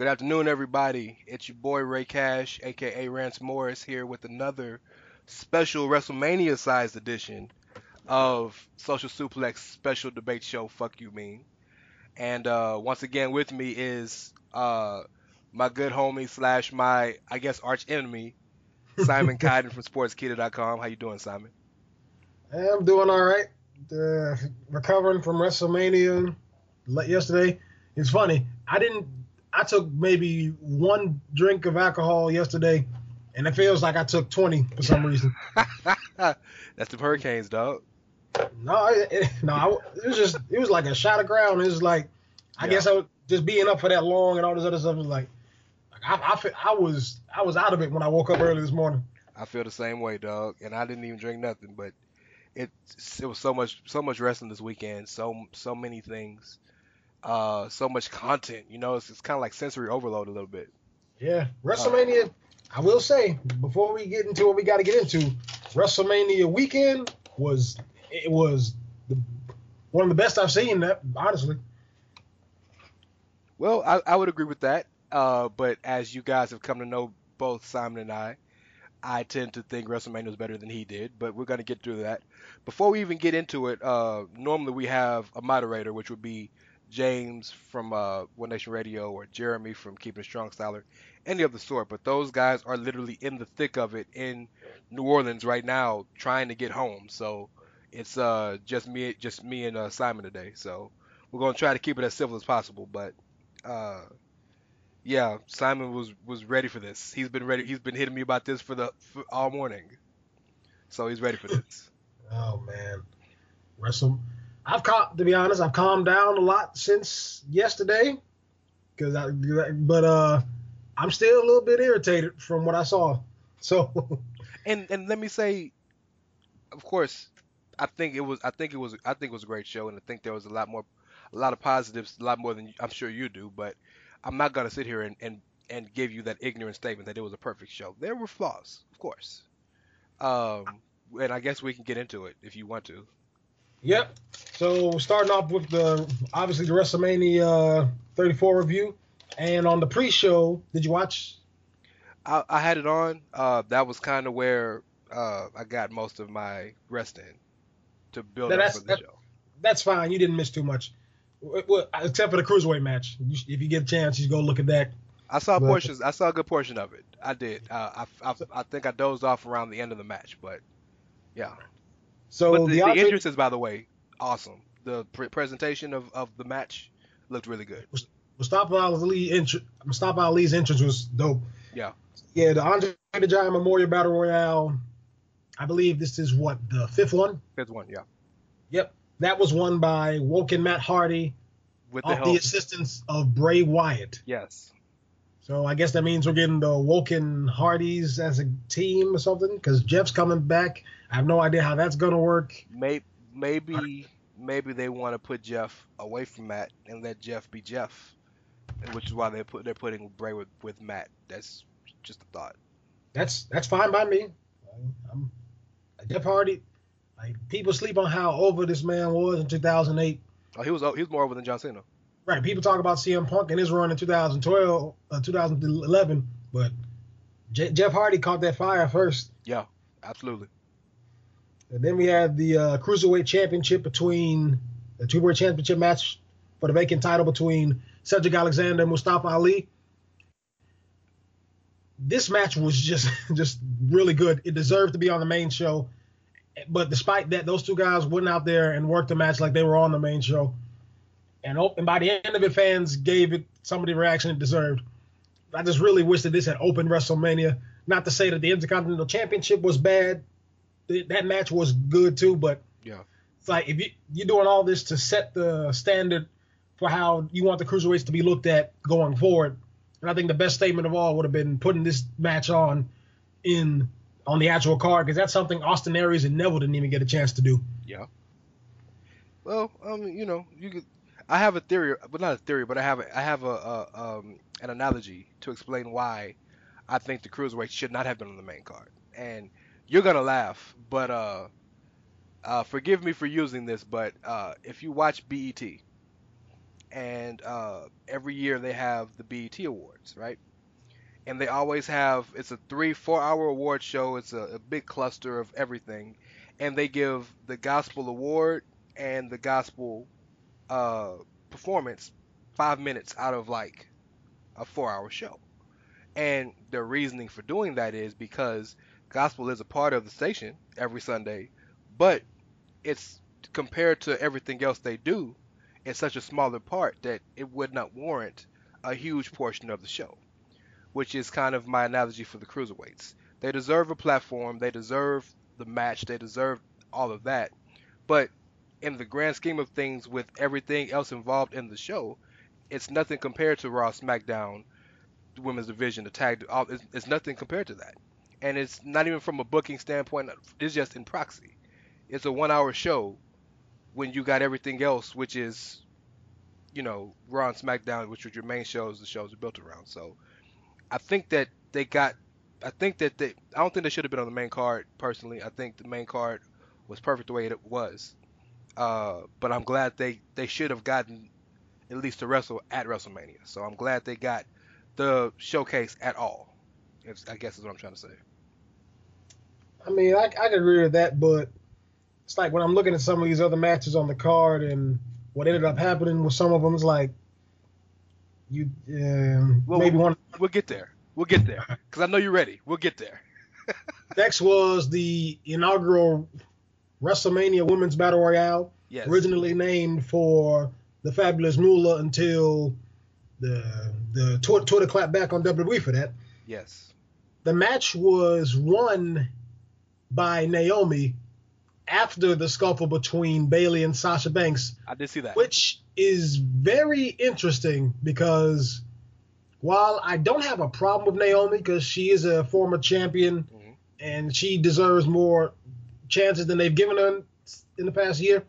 Good afternoon, everybody. It's your boy Ray Cash, aka Rance Morris, here with another special WrestleMania-sized edition of Social Suplex Special Debate Show. Fuck you, mean. And once again, with me is my good homie slash my, I guess, arch enemy, Simon Cotton from SportsKita.com. How you doing, Simon? I'm doing all right. Recovering from WrestleMania yesterday. It's funny. I took maybe one drink of alcohol yesterday, and it feels like I took 20 for some reason. That's the hurricanes, dog. No, it was like a shot of ground. It was like, I guess I was just being up for that long and all this other stuff. It was I was out of it when I woke up early this morning. I feel the same way, dog. And I didn't even drink nothing, but it was so much wrestling this weekend. So many things. So much content, you know, it's kind of like sensory overload a little bit. Yeah, WrestleMania, I will say, before we get into what we got to get into, WrestleMania weekend was one of the best I've seen, that honestly. Well, I would agree with that, but as you guys have come to know, both Simon and I tend to think WrestleMania was better than he did, but we're going to get through that. Before we even get into it, normally we have a moderator, which would be James from One Nation Radio or Jeremy from Keeping It Strong Styler, any of the sort, but those guys are literally in the thick of it in New Orleans right now, trying to get home. So it's just me and Simon today. So we're gonna try to keep it as civil as possible. But yeah, Simon was ready for this. He's been ready. He's been hitting me about this for all morning. So he's ready for this. Oh man, to be honest, I've calmed down a lot since yesterday, but I'm still a little bit irritated from what I saw. So, and let me say, of course, I think it was a great show, and I think there was a lot of positives, a lot more than I'm sure you do. But I'm not gonna sit here and give you that ignorant statement that it was a perfect show. There were flaws, of course, and I guess we can get into it if you want to. Yep. So starting off with the WrestleMania 34 review, and on the pre-show, did you watch? I had it on. That was kind of where I got most of my rest in to build up for the show. That's fine. You didn't miss too much, well, except for the cruiserweight match. If you get a chance, you go look at that. I saw a good portion of it. I did. I think I dozed off around the end of the match, but yeah. So but the entrances, by the way, awesome. The presentation of the match looked really good. Mustafa Ali's entrance was dope. Yeah. Yeah, the Andre the Giant Memorial Battle Royale, I believe this is, what, the fifth one? Fifth one, yeah. Yep. That was won by Woken Matt Hardy with the assistance of Bray Wyatt. Yes. So I guess that means we're getting the Woken Hardys as a team or something, because Jeff's coming back. I have no idea how that's going to work. Maybe they want to put Jeff away from Matt and let Jeff be Jeff, which is why they're putting Bray with Matt. That's just a thought. That's fine by me. Jeff Hardy, like, people sleep on how over this man was in 2008. Oh, he was more over than John Cena. Right. People talk about CM Punk and his run in 2012, 2011, but Jeff Hardy caught that fire first. Yeah, absolutely. And then we had the Cruiserweight Championship match for the vacant title between Cedric Alexander and Mustafa Ali. This match was just really good. It deserved to be on the main show. But despite that, those two guys went out there and worked the match like they were on the main show. And by the end of it, fans gave it some of the reaction it deserved. I just really wish that this had opened WrestleMania. Not to say that the Intercontinental Championship was bad. That match was good too, but yeah, it's like if you're doing all this to set the standard for how you want the cruiserweights to be looked at going forward, and I think the best statement of all would have been putting this match on the actual card, because that's something Austin Aries and Neville didn't even get a chance to do. Yeah. Well, you know, I have a theory, but not a theory, but I have an analogy to explain why I think the cruiserweights should not have been on the main card. And you're going to laugh, but forgive me for using this, but if you watch BET, and every year they have the BET Awards, right? And they always have, it's a 3-4 hour award show. It's a big cluster of everything. And they give the gospel award and the gospel performance 5 minutes out of like a 4-hour show. And their reasoning for doing that is because gospel is a part of the station every Sunday, but it's compared to everything else they do, it's such a smaller part that it would not warrant a huge portion of the show, which is kind of my analogy for the cruiserweights. They deserve a platform, they deserve the match, they deserve all of that, but in the grand scheme of things with everything else involved in the show, it's nothing compared to Raw, SmackDown, the women's division, the tag, all, it's nothing compared to that. And it's not even from a booking standpoint, it's just in proxy. It's a 1-hour show when you got everything else, which is, you know, Raw and SmackDown, which are your main shows, the shows are built around. So I think that they got, I don't think they should have been on the main card, personally. I think the main card was perfect the way it was. But I'm glad they should have gotten at least to wrestle at WrestleMania. So I'm glad they got the showcase at all, I guess is what I'm trying to say. I mean, I could agree with that, but it's like when I'm looking at some of these other matches on the card and what ended up happening with some of them, it's like you maybe one. We'll get there. We'll get there because I know you're ready. We'll get there. Next was the inaugural WrestleMania Women's Battle Royale, yes. Originally named for the Fabulous Moolah until the Twitter clap back on WWE for that. Yes. The match was won by Naomi after the scuffle between Bayley and Sasha Banks. I did see that. Which is very interesting because while I don't have a problem with Naomi because she is a former champion mm-hmm. and she deserves more chances than they've given her in the past year,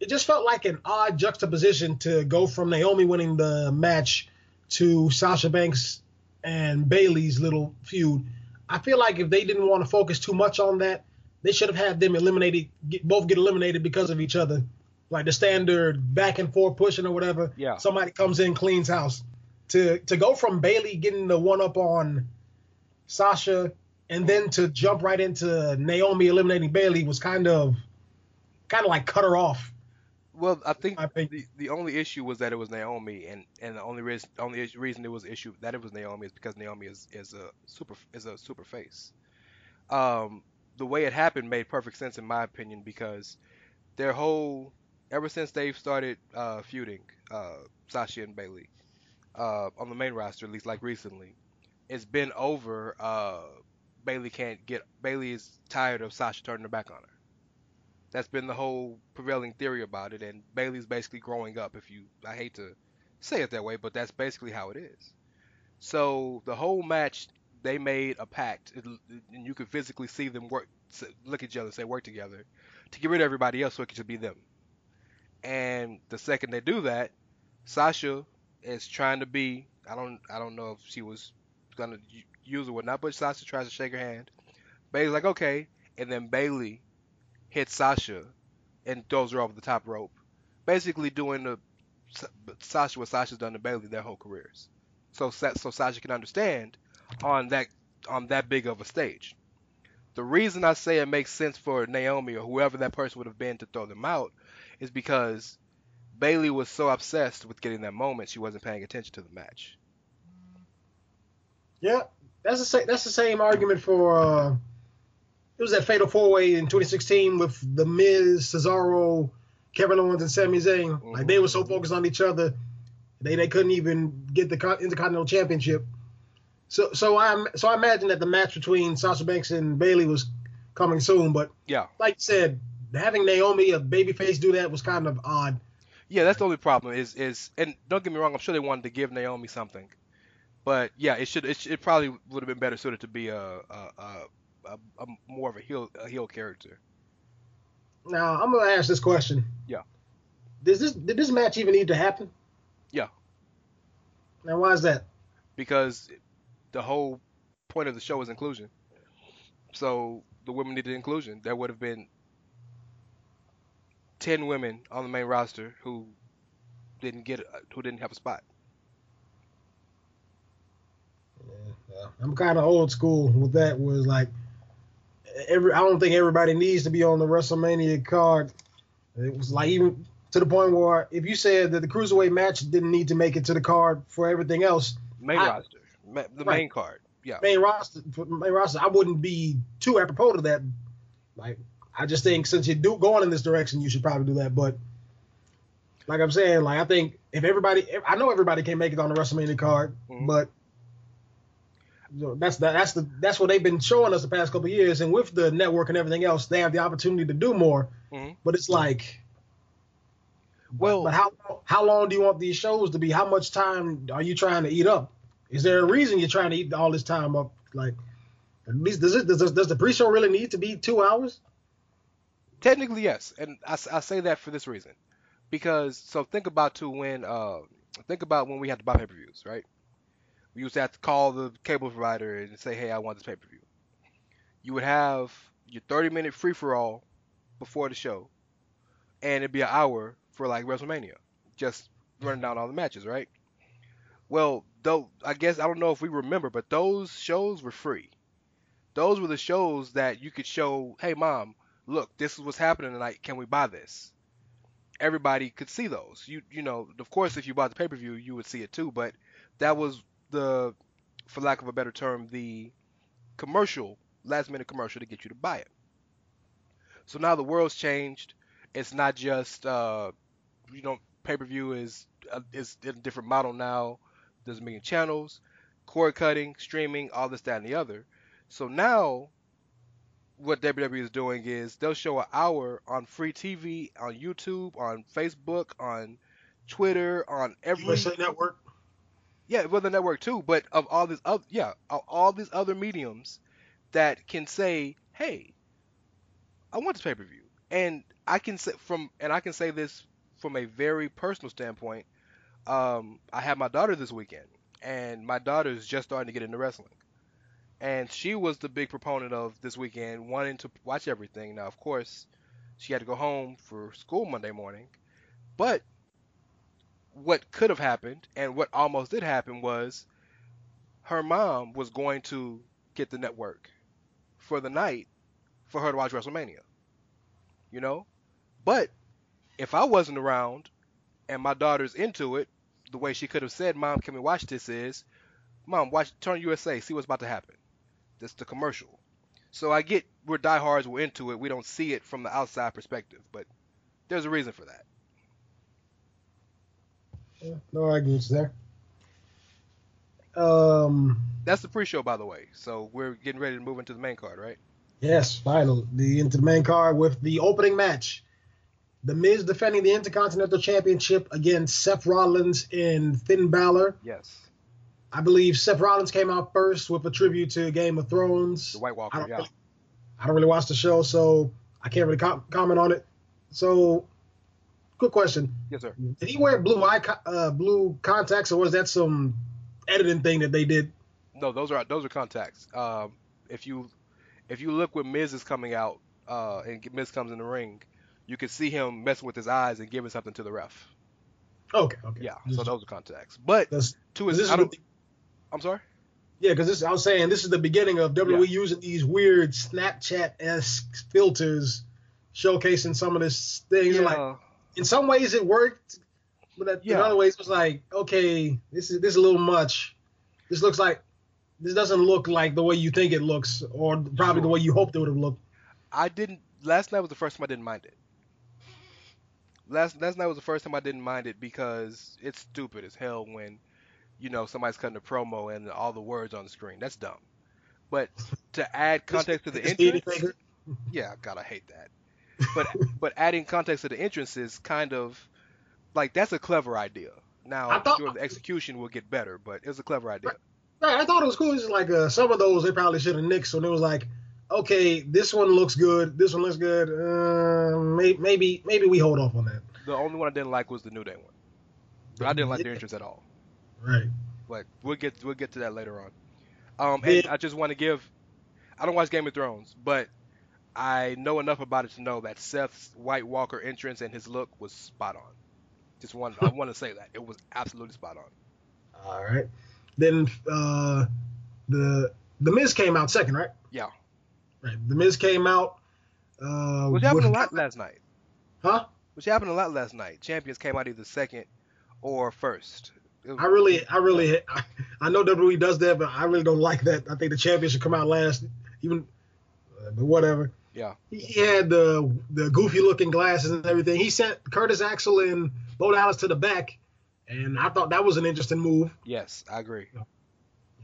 it just felt like an odd juxtaposition to go from Naomi winning the match to Sasha Banks and Bayley's little feud. I feel like if they didn't want to focus too much on that, they should have had them eliminated, both get eliminated because of each other, like the standard back and forth pushing or whatever. Yeah. Somebody comes in, cleans house. To go from Bayley getting the one up on Sasha and then to jump right into Naomi eliminating Bayley was kind of like cut her off. Well, I think the only issue was that it was Naomi, and the only reason it was an issue that it was Naomi is because Naomi is a super face. The way it happened made perfect sense in my opinion because their whole ever since they've started feuding Sasha and Bayley on the main roster, at least like recently, it's been over. Bayley is tired of Sasha turning her back on her. That's been the whole prevailing theory about it, and Bayley's basically growing up. I hate to say it that way, but that's basically how it is. So the whole match, they made a pact, and you could physically see them look at each other, say work together, to get rid of everybody else so it could just be them. And the second they do that, Sasha is trying to be, I don't know if she was gonna use it or not, but Sasha tries to shake her hand. Bayley's like okay, and then Bayley hits Sasha and throws her over the top rope, basically doing what Sasha's done to Bayley their whole careers. So Sasha can understand on that big of a stage. The reason I say it makes sense for Naomi or whoever that person would have been to throw them out is because Bayley was so obsessed with getting that moment she wasn't paying attention to the match. Yeah, that's the same argument for. It was that Fatal 4-Way in 2016 with The Miz, Cesaro, Kevin Owens, and Sami Zayn. Mm-hmm. Like, they were so focused on each other, they couldn't even get the Intercontinental Championship. So I imagine that the match between Sasha Banks and Bayley was coming soon. But yeah, like you said, having Naomi, a babyface, do that was kind of odd. Yeah, that's the only problem is, and don't get me wrong, I'm sure they wanted to give Naomi something, but yeah, it probably would have been better suited to be a more of a heel character. Now I'm gonna ask this question. Yeah. Did this match even need to happen? Yeah. Now why is that? Because the whole point of the show is inclusion. So the women needed inclusion. There would have been 10 women on the main roster who didn't get who didn't have a spot. Yeah. I'm kind of old school with that. Was like I don't think everybody needs to be on the WrestleMania card. It was like even to the point where if you said that the Cruiserweight match didn't need to make it to the card for everything else, main card, yeah, main roster. I wouldn't be too apropos to that. Like I just think since you're going in this direction, you should probably do that. But like I'm saying, like I think I know everybody can make it on the WrestleMania card, mm-hmm. but that's what they've been showing us the past couple of years, and with the network and everything else, they have the opportunity to do more. Mm-hmm. But it's like, well, but how long do you want these shows to be? How much time are you trying to eat up? Is there a reason you're trying to eat all this time up? Like, at least does the pre-show really need to be 2 hours? Technically, yes, and I say that for this reason, because think about when we had to buy pay-per-views, right? You would have to call the cable provider and say, hey, I want this pay-per-view. You would have your 30-minute free-for-all before the show, and it'd be an hour for, like, WrestleMania, just running down all the matches, right? Well, though, I guess, I don't know if we remember, but those shows were free. Those were the shows that you could show, hey, Mom, look, this is what's happening tonight. Can we buy this? Everybody could see those. You know, of course, if you bought the pay-per-view, you would see it too, but that was the, for lack of a better term, the commercial, last-minute commercial to get you to buy it. So now the world's changed. It's not just, pay-per-view is a different model now. There's a million channels, cord cutting, streaming, all this, that, and the other. So now what WWE is doing is they'll show an hour on free TV, on YouTube, on Facebook, on Twitter, on every USA Network. Yeah, well, the network too, but of all these other, all these other mediums that can say, "Hey, I want this pay-per-view," and I can say this from a very personal standpoint. I had my daughter this weekend, and my daughter's just starting to get into wrestling, and she was the big proponent of this weekend wanting to watch everything. Now, of course, she had to go home for school Monday morning, but what could have happened and what almost did happen was her mom was going to get the network for the night for her to watch WrestleMania, you know? But if I wasn't around and my daughter's into it, the way she could have said, Mom, can we watch this is, Mom, turn USA, see what's about to happen. That's the commercial. So I get we're diehards, we're into it. We don't see it from the outside perspective, but there's a reason for that. Yeah, no arguments there. That's the pre-show, by the way. So we're getting ready to move into the main card, right? Yes, finally into the main card with the opening match. The Miz defending the Intercontinental Championship against Seth Rollins and Finn Balor. Yes. I believe Seth Rollins came out first with a tribute to Game of Thrones. The White Walker, I don't really watch the show, so I can't really comment on it. So, quick question. Yes, sir. Did he wear blue contacts, or was that some editing thing that they did? No, those are contacts. If you look when Miz is coming out, and Miz comes in the ring, you can see him messing with his eyes and giving something to the ref. Okay. Yeah. So those are contacts. But I'm sorry. Yeah, because I was saying this is the beginning of WWE using these weird Snapchat-esque filters, showcasing some of this things like. In some ways it worked, but in other ways it was like, okay, this is a little much. This doesn't look like the way you think it looks, or probably the way you hoped it would have looked. Last night was the first time I didn't mind it. Last night was the first time I didn't mind it because it's stupid as hell when, you know, somebody's cutting a promo and all the words on the screen. That's dumb. But to add context to the entrance, yeah, God, I hate that. But adding context to the entrance is kind of like that's a clever idea. Now the execution will get better, but it's a clever idea. Right, I thought it was cool. It's just like some of those they probably should have nixed. So it was like, okay, this one looks good. This one looks good. Maybe we hold off on that. The only one I didn't like was the New Day one. I didn't like their entrance at all. Right. But we'll get to that later on. And I just want to I don't watch Game of Thrones, but I know enough about it to know that Seth's White Walker entrance and his look was spot on. Just want I want to say that it was absolutely spot on. All right, then the Miz came out second, right? Yeah, right. The Miz came out. Which happened a lot last night, huh? Which happened a lot last night. Champions came out either second or first. I know WWE does that, but I really don't like that. I think the champion should come out last, even, but whatever. Yeah. He had the goofy looking glasses and everything. He sent Curtis Axel and Bo Dallas to the back, and I thought that was an interesting move. Yes, I agree.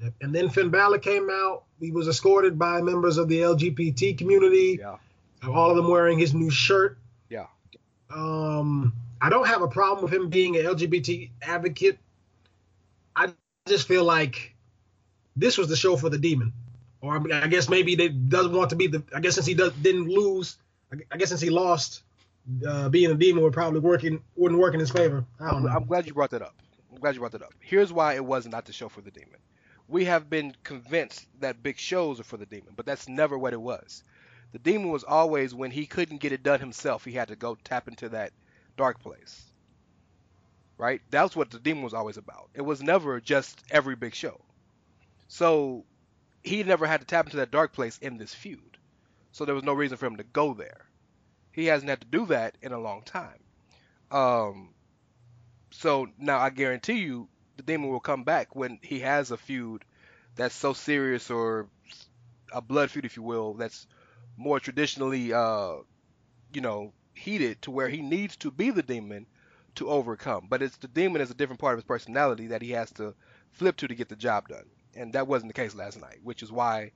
Yeah. And then Finn Balor came out. He was escorted by members of the LGBT community. Yeah. All of them wearing his new shirt. Yeah. I don't have a problem with him being an LGBT advocate. I just feel like this was the show for the demon. Or I guess maybe they doesn't want to be the. I guess since he didn't lose, I guess since he lost, being a demon would probably wouldn't work in his favor. I don't know. I'm glad you brought that up. Here's why it was not the show for the demon. We have been convinced that big shows are for the demon, but that's never what it was. The demon was always when he couldn't get it done himself, he had to go tap into that dark place. Right? That's what the demon was always about. It was never just every big show. So he never had to tap into that dark place in this feud. So there was no reason for him to go there. He hasn't had to do that in a long time. So now I guarantee you the demon will come back when he has a feud that's so serious, or a blood feud, if you will, that's more traditionally, heated, to where he needs to be the demon to overcome. But it's the demon is a different part of his personality that he has to flip to get the job done. And that wasn't the case last night, which is why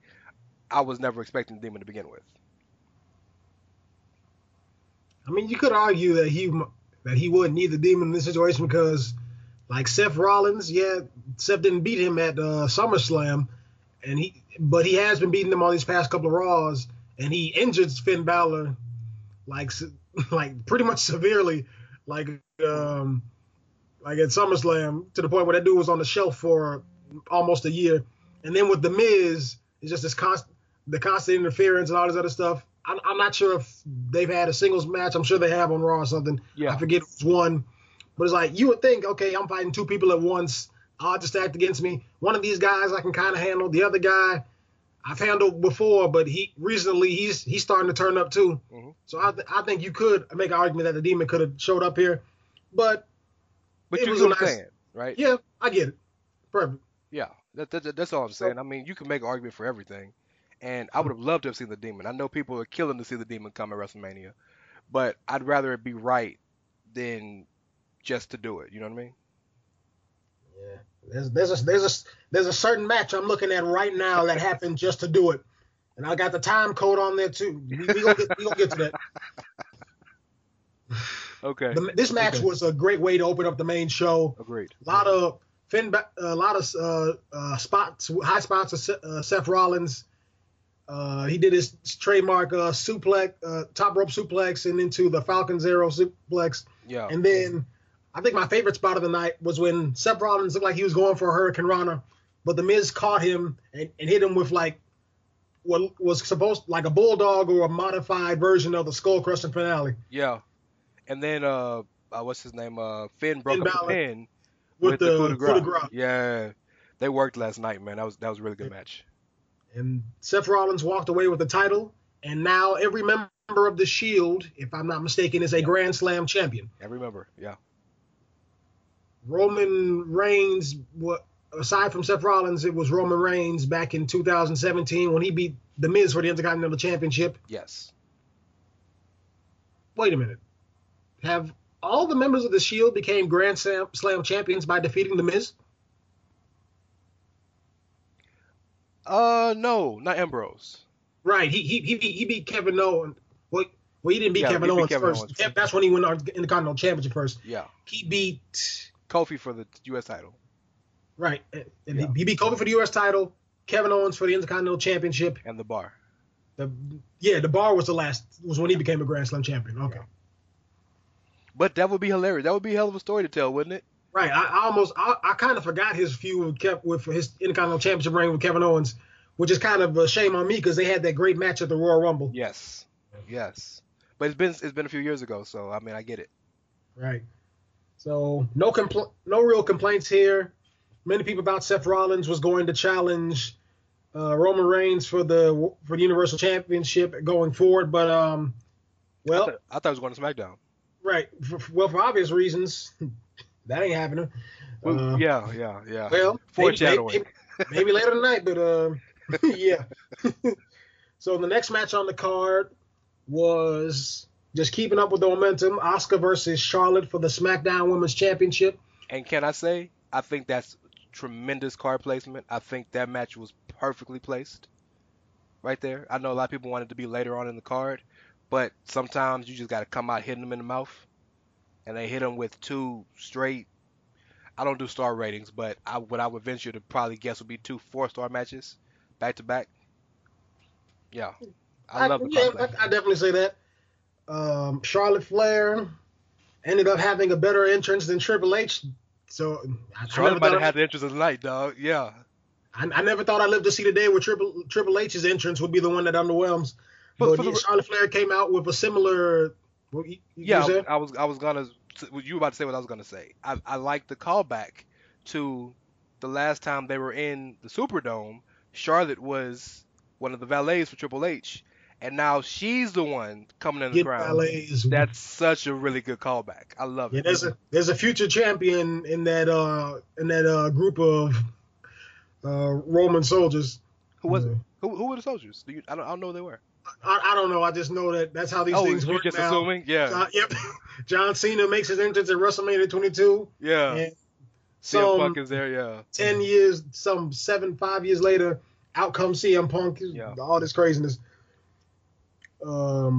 I was never expecting the demon to begin with. I mean, you could argue that he wouldn't need the demon in this situation because, like Seth Rollins, Seth didn't beat him at SummerSlam, and he has been beating him on these past couple of Raws, and he injured Finn Balor like pretty much severely, like at SummerSlam, to the point where that dude was on the shelf for almost a year. And then with the Miz, it's just this constant interference and all this other stuff. I'm not sure if they've had a singles match. I'm sure they have on Raw or something. Yeah. I forget who's won. But it's like, you would think, okay, I'm fighting two people at once. Odds are stacked against me. One of these guys I can kind of handle. The other guy I've handled before, but recently he's starting to turn up too. Mm-hmm. So I think you could make an argument that the demon could have showed up here. But you were saying, right? Yeah, I get it. Perfect. Yeah, that's all I'm saying. I mean, you can make an argument for everything, and I would have loved to have seen the demon. I know people are killing to see the demon come at WrestleMania, but I'd rather it be right than just to do it. You know what I mean? Yeah, there's a certain match I'm looking at right now that happened just to do it, and I got the time code on there too. We gonna get to that. Okay. This match was a great way to open up the main show. Agreed. A lot of spots, high spots of Seth Rollins. He did his trademark suplex, top rope suplex, and into the Falcon Zero suplex. Yeah. And then I think my favorite spot of the night was when Seth Rollins looked like he was going for a Hurricane Rana, but the Miz caught him and hit him with like what was supposed like a bulldog or a modified version of the skull crushing finale. Yeah. And then what's his name? Finn broke up the pin. With the coup de grace. Yeah. They worked last night, man. That was a really good match. And Seth Rollins walked away with the title, and now every member of the Shield, if I'm not mistaken, is a Grand Slam champion. Every member, yeah. Roman Reigns, aside from Seth Rollins, it was Roman Reigns back in 2017 when he beat The Miz for the Intercontinental Championship. Yes. Wait a minute. Have all the members of the Shield became Grand Slam champions by defeating The Miz? No, not Ambrose. Right, he beat Kevin Owens. Well, he didn't beat Kevin Owens first. That's when he went on in the Continental Championship first. Yeah. He beat Kofi for the U.S. title. Right, and he beat Kofi for the U.S. title, Kevin Owens for the Intercontinental Championship, and the Bar. The Bar was the last. Was when he became a Grand Slam champion. Okay. Yeah. But that would be hilarious. That would be a hell of a story to tell, wouldn't it? Right. I kind of forgot his feud with his Intercontinental Championship reign with Kevin Owens, which is kind of a shame on me because they had that great match at the Royal Rumble. Yes. Yes. But it's been a few years ago, so I mean I get it. Right. So no real complaints here. Many people thought Seth Rollins was going to challenge Roman Reigns for the Universal Championship going forward, but well, I thought it was going to SmackDown. Right. For obvious reasons, that ain't happening. Well, yeah. Well, maybe later tonight, but yeah. So the next match on the card was just keeping up with the momentum. Asuka versus Charlotte for the SmackDown Women's Championship. And can I say, I think that's tremendous card placement. I think that match was perfectly placed right there. I know a lot of people wanted it to be later on in the card, but sometimes you just got to come out hitting them in the mouth. And they hit them with two straight. I don't do star ratings, but I would venture to probably guess would be 2 4-star matches back to back. Yeah, I love the card. I definitely say that. Charlotte Flair ended up having a better entrance than Triple H. So Charlotte might have had the entrance of the night, dog. Yeah. I never thought I'd live to see the day where Triple H's entrance would be the one that underwhelms. But Charlotte Flair came out with a similar. You were about to say what I was gonna say. I like the callback to the last time they were in the Superdome. Charlotte was one of the valets for Triple H, and now she's the one coming in the crowd. Valets. That's such a really good callback. I love it. There's a future champion in that group of Roman soldiers. Who was it? Who were the soldiers? I don't know who they were. I don't know. I just know that that's how these things work now. Oh, you're just assuming? Yeah. Yep. John Cena makes his entrance at WrestleMania 22. Yeah. And CM Punk is there, yeah. 5 years later, out comes CM Punk. Yeah. All this craziness. Yeah,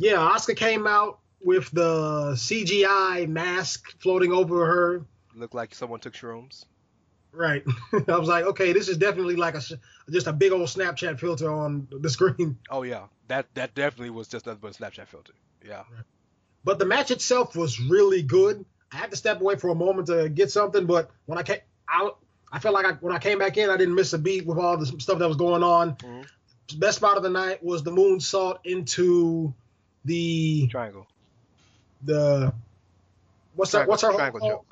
Asuka came out with the CGI mask floating over her. Looked like someone took shrooms. Right. I was like, okay, this is definitely like just a big old Snapchat filter on the screen. Oh, yeah. That definitely was just nothing but a Snapchat filter. Yeah. Right. But the match itself was really good. I had to step away for a moment to get something, but when I came out, I felt like when I came back in, I didn't miss a beat with all the stuff that was going on. Mm-hmm. Best spot of the night was the moonsault into the triangle. What's her triangle joke?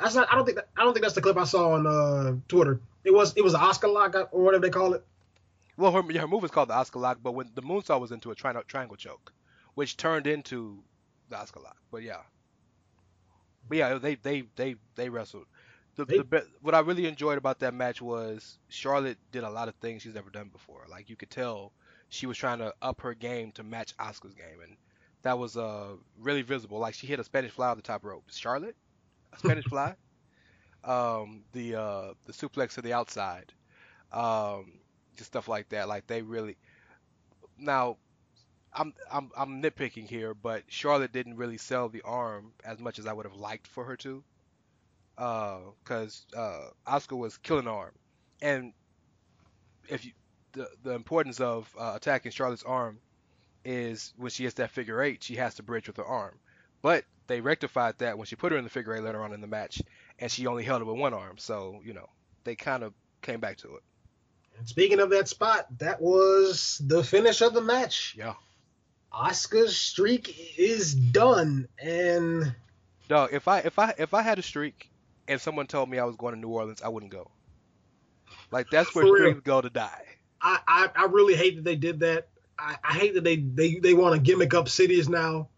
That's not, I don't think that's the clip I saw on Twitter. It was an Oscar lock or whatever they call it. Well, her move is called the Oscar lock, but when the moonsault was into a triangle choke, which turned into the Oscar lock. But yeah, they wrestled. What I really enjoyed about that match was Charlotte did a lot of things she's never done before. Like you could tell she was trying to up her game to match Oscar's game, and that was really visible. Like she hit a Spanish fly on the top rope. Charlotte. Spanish fly, the suplex to the outside, just stuff like that. Like they really. Now, I'm nitpicking here, but Charlotte didn't really sell the arm as much as I would have liked for her to, because Asuka was killing the arm, and if you the importance of attacking Charlotte's arm is when she hits that figure eight, she has to bridge with her arm, but they rectified that when she put her in the figure eight later on in the match, and she only held it with one arm. So, you know, they kind of came back to it. And speaking of that spot, that was the finish of the match. Yeah. Asuka's streak is done. And dog, if I had a streak and someone told me I was going to New Orleans, I wouldn't go. Like that's where streaks go to die. I really hate that they did that. I hate that they want to gimmick up cities now.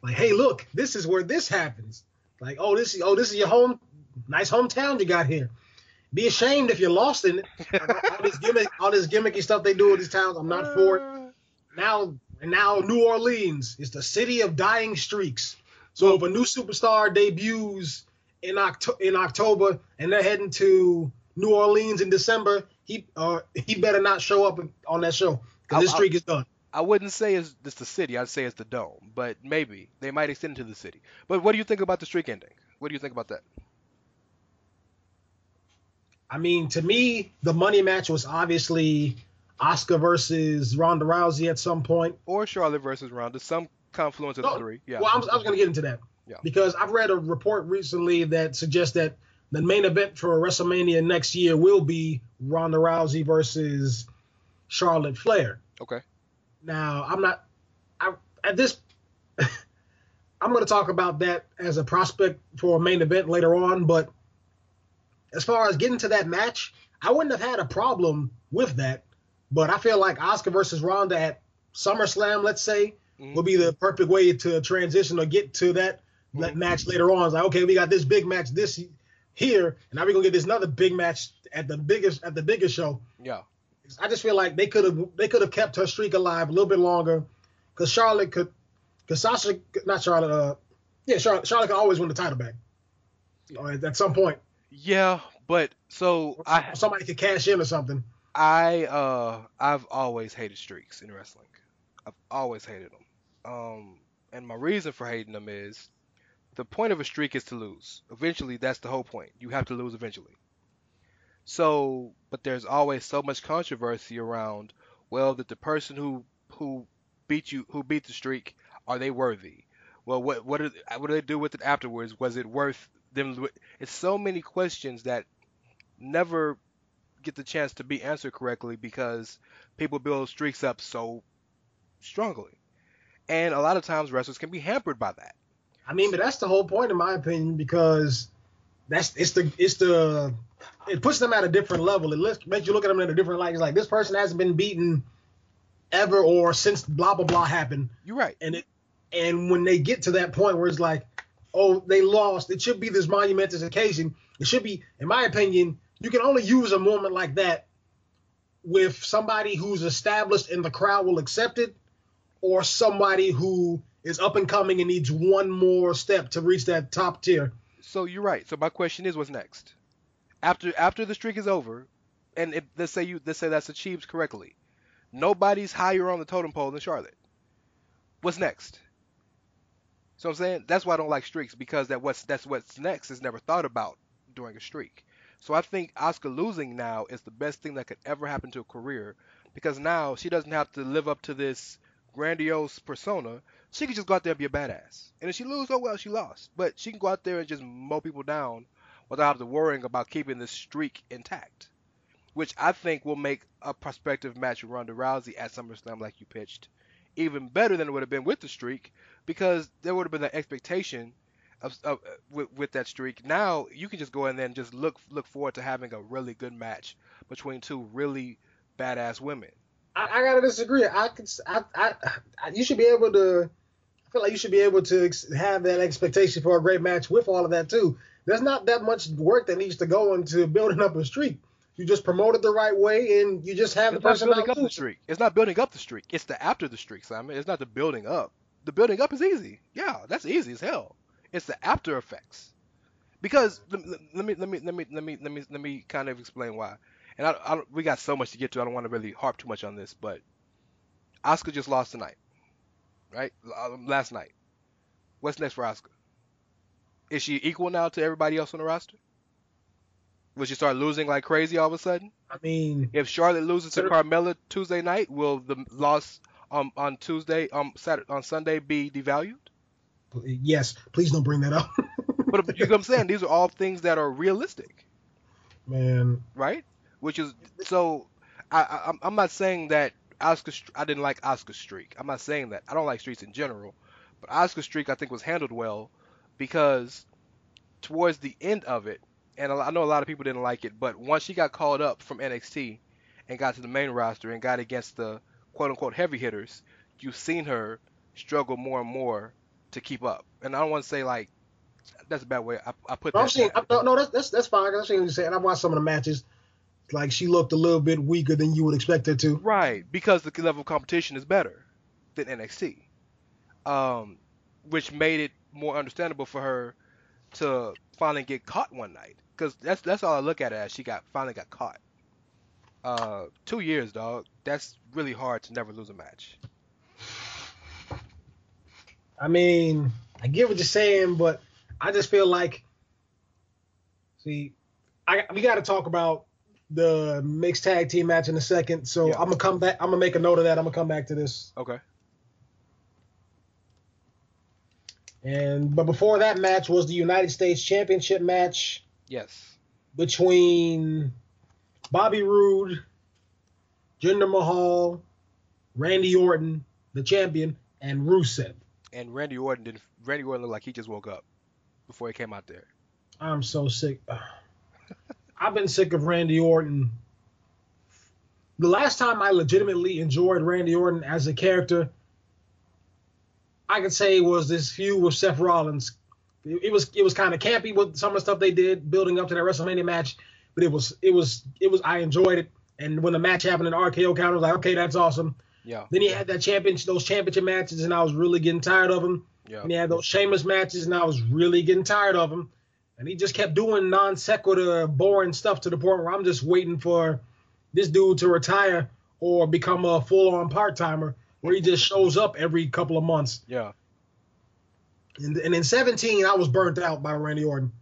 Like, hey, look, this is where this happens. Like, this is your home, nice hometown you got here. Be ashamed if you're lost in it. All this gimmicky stuff they do in these towns, I'm not for it. Now, New Orleans is the city of dying streaks. So if a new superstar debuts in October and they're heading to New Orleans in December, he better not show up on that show because his streak is done. I wouldn't say it's the city. I'd say it's the dome. But maybe. They might extend to the city. But what do you think about the streak ending? What do you think about that? I mean, to me, the money match was obviously Asuka versus Ronda Rousey at some point. Or Charlotte versus Ronda. Some confluence of the three. Yeah. Well, I was going to get into that. Yeah. Because I've read a report recently that suggests that the main event for WrestleMania next year will be Ronda Rousey versus Charlotte Flair. Okay. Now, I'm not – I at this – I'm going to talk about that as a prospect for a main event later on. But as far as getting to that match, I wouldn't have had a problem with that. But I feel like Asuka versus Ronda at SummerSlam, let's say, would be the perfect way to transition or get to that match later on. It's like, okay, we got this big match this here, and now we're going to get this another big match at the biggest show. Yeah. I just feel like they could have kept her streak alive a little bit longer, because Charlotte could always win the title back at some point. Yeah, but somebody could cash in or something. I've always hated streaks in wrestling. I've always hated them. And my reason for hating them is the point of a streak is to lose. Eventually, that's the whole point. You have to lose eventually. So, but there's always so much controversy around, well, that the person who beat the streak, are they worthy? Well, what do they do with it afterwards? Was it worth them? It's so many questions that never get the chance to be answered correctly because people build streaks up so strongly. And a lot of times wrestlers can be hampered by that. I mean, but that's the whole point in my opinion, because it puts them at a different level. It makes you look at them in a different light. It's like, this person hasn't been beaten ever or since blah, blah, blah happened. You're right. And when they get to that point where it's like, oh, they lost, it should be this monumentous occasion. It should be, in my opinion, you can only use a moment like that with somebody who's established and the crowd will accept it, or somebody who is up and coming and needs one more step to reach that top tier. So you're right. So my question is, what's next? After the streak is over, and if, let's say that's achieved correctly, nobody's higher on the totem pole than Charlotte. What's next? So I'm saying that's why I don't like streaks, because that's what's next is never thought about during a streak. So I think Asuka losing now is the best thing that could ever happen to a career, because now she doesn't have to live up to this grandiose persona. She can just go out there and be a badass, and if she loses, oh well, she lost. But she can go out there and just mow people down without worrying about keeping this streak intact, which I think will make a prospective match with Ronda Rousey at SummerSlam, like you pitched, even better than it would have been with the streak, because there would have been the expectation with that streak. Now you can just go in there and just look forward to having a really good match between two really badass women. I gotta disagree. You should be able to. I feel like you should be able to have that expectation for a great match with all of that too. There's not that much work that needs to go into building up a streak. You just promote it the right way, and you just have the person building up the streak. It's not building up the streak. It's the after the streak, Simon. It's not the building up. The building up is easy. Yeah, that's easy as hell. It's the after effects. Because let me kind of explain why. And we got so much to get to. I don't want to really harp too much on this, but Asuka just lost tonight, right? Last night. What's next for Asuka? Is she equal now to everybody else on the roster? Will she start losing like crazy all of a sudden? I mean, if Charlotte loses to Carmella Tuesday night, will the loss on Tuesday, on Sunday be devalued? Yes. Please don't bring that up. But you know what I'm saying? These are all things that are realistic. Man. Right? Which is, so I'm not saying that I didn't like Asuka's streak. I'm not saying that. I don't like streaks in general. But Asuka's streak, I think, was handled well, because towards the end of it, and I know a lot of people didn't like it, but once she got called up from NXT and got to the main roster and got against the quote-unquote heavy hitters, you've seen her struggle more and more to keep up. And I don't want to say, like, that's a bad way I put that. That's fine. That's what I'm saying. I've watched some of the matches. Like, she looked a little bit weaker than you would expect her to. Right, because the level of competition is better than NXT, which made it more understandable for her to finally get caught one night, because that's all I look at it as. She finally got caught. 2 years, dog. That's really hard to never lose a match. I mean, I get what you're saying, but I just feel like, see, we got to talk about the mixed tag team match in a second, so yeah. I'm gonna come back. I'm gonna make a note of that. I'm gonna come back to this. Okay. But before that match was the United States Championship match. Yes. Between Bobby Roode, Jinder Mahal, Randy Orton, the champion, and Rusev. And Randy Orton looked like he just woke up before he came out there. I'm so sick. I've been sick of Randy Orton. The last time I legitimately enjoyed Randy Orton as a character, I could say, was this feud with Seth Rollins. It was kind of campy with some of the stuff they did building up to that WrestleMania match, but it was I enjoyed it. And when the match happened in RKO count, I was like, okay, that's awesome. Yeah. Then he had that championship matches, and I was really getting tired of them. Yeah. And he had those Sheamus matches, and I was really getting tired of them. And he just kept doing non sequitur, boring stuff to the point where I'm just waiting for this dude to retire or become a full-on part-timer, where he just shows up every couple of months. Yeah. And in 2017, I was burnt out by Randy Orton.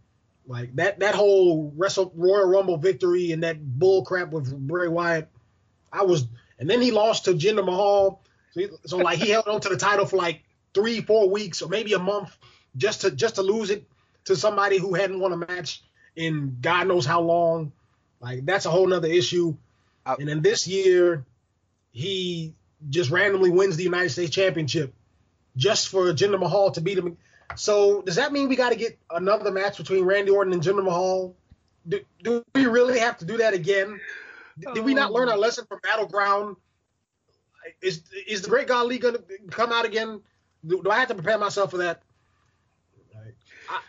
Like, that whole Royal Rumble victory and that bull crap with Bray Wyatt, I was... And then he lost to Jinder Mahal. So like, he held on to the title for, like, 3-4 weeks or maybe a month just to lose it to somebody who hadn't won a match in God knows how long. Like, that's a whole nother issue. And then this year, he just randomly wins the United States Championship just for Jinder Mahal to beat him. So does that mean we got to get another match between Randy Orton and Jinder Mahal? Do we really have to do that again? Did we not learn our lesson from Battleground? Is the Great Khali going to come out again? Do I have to prepare myself for that?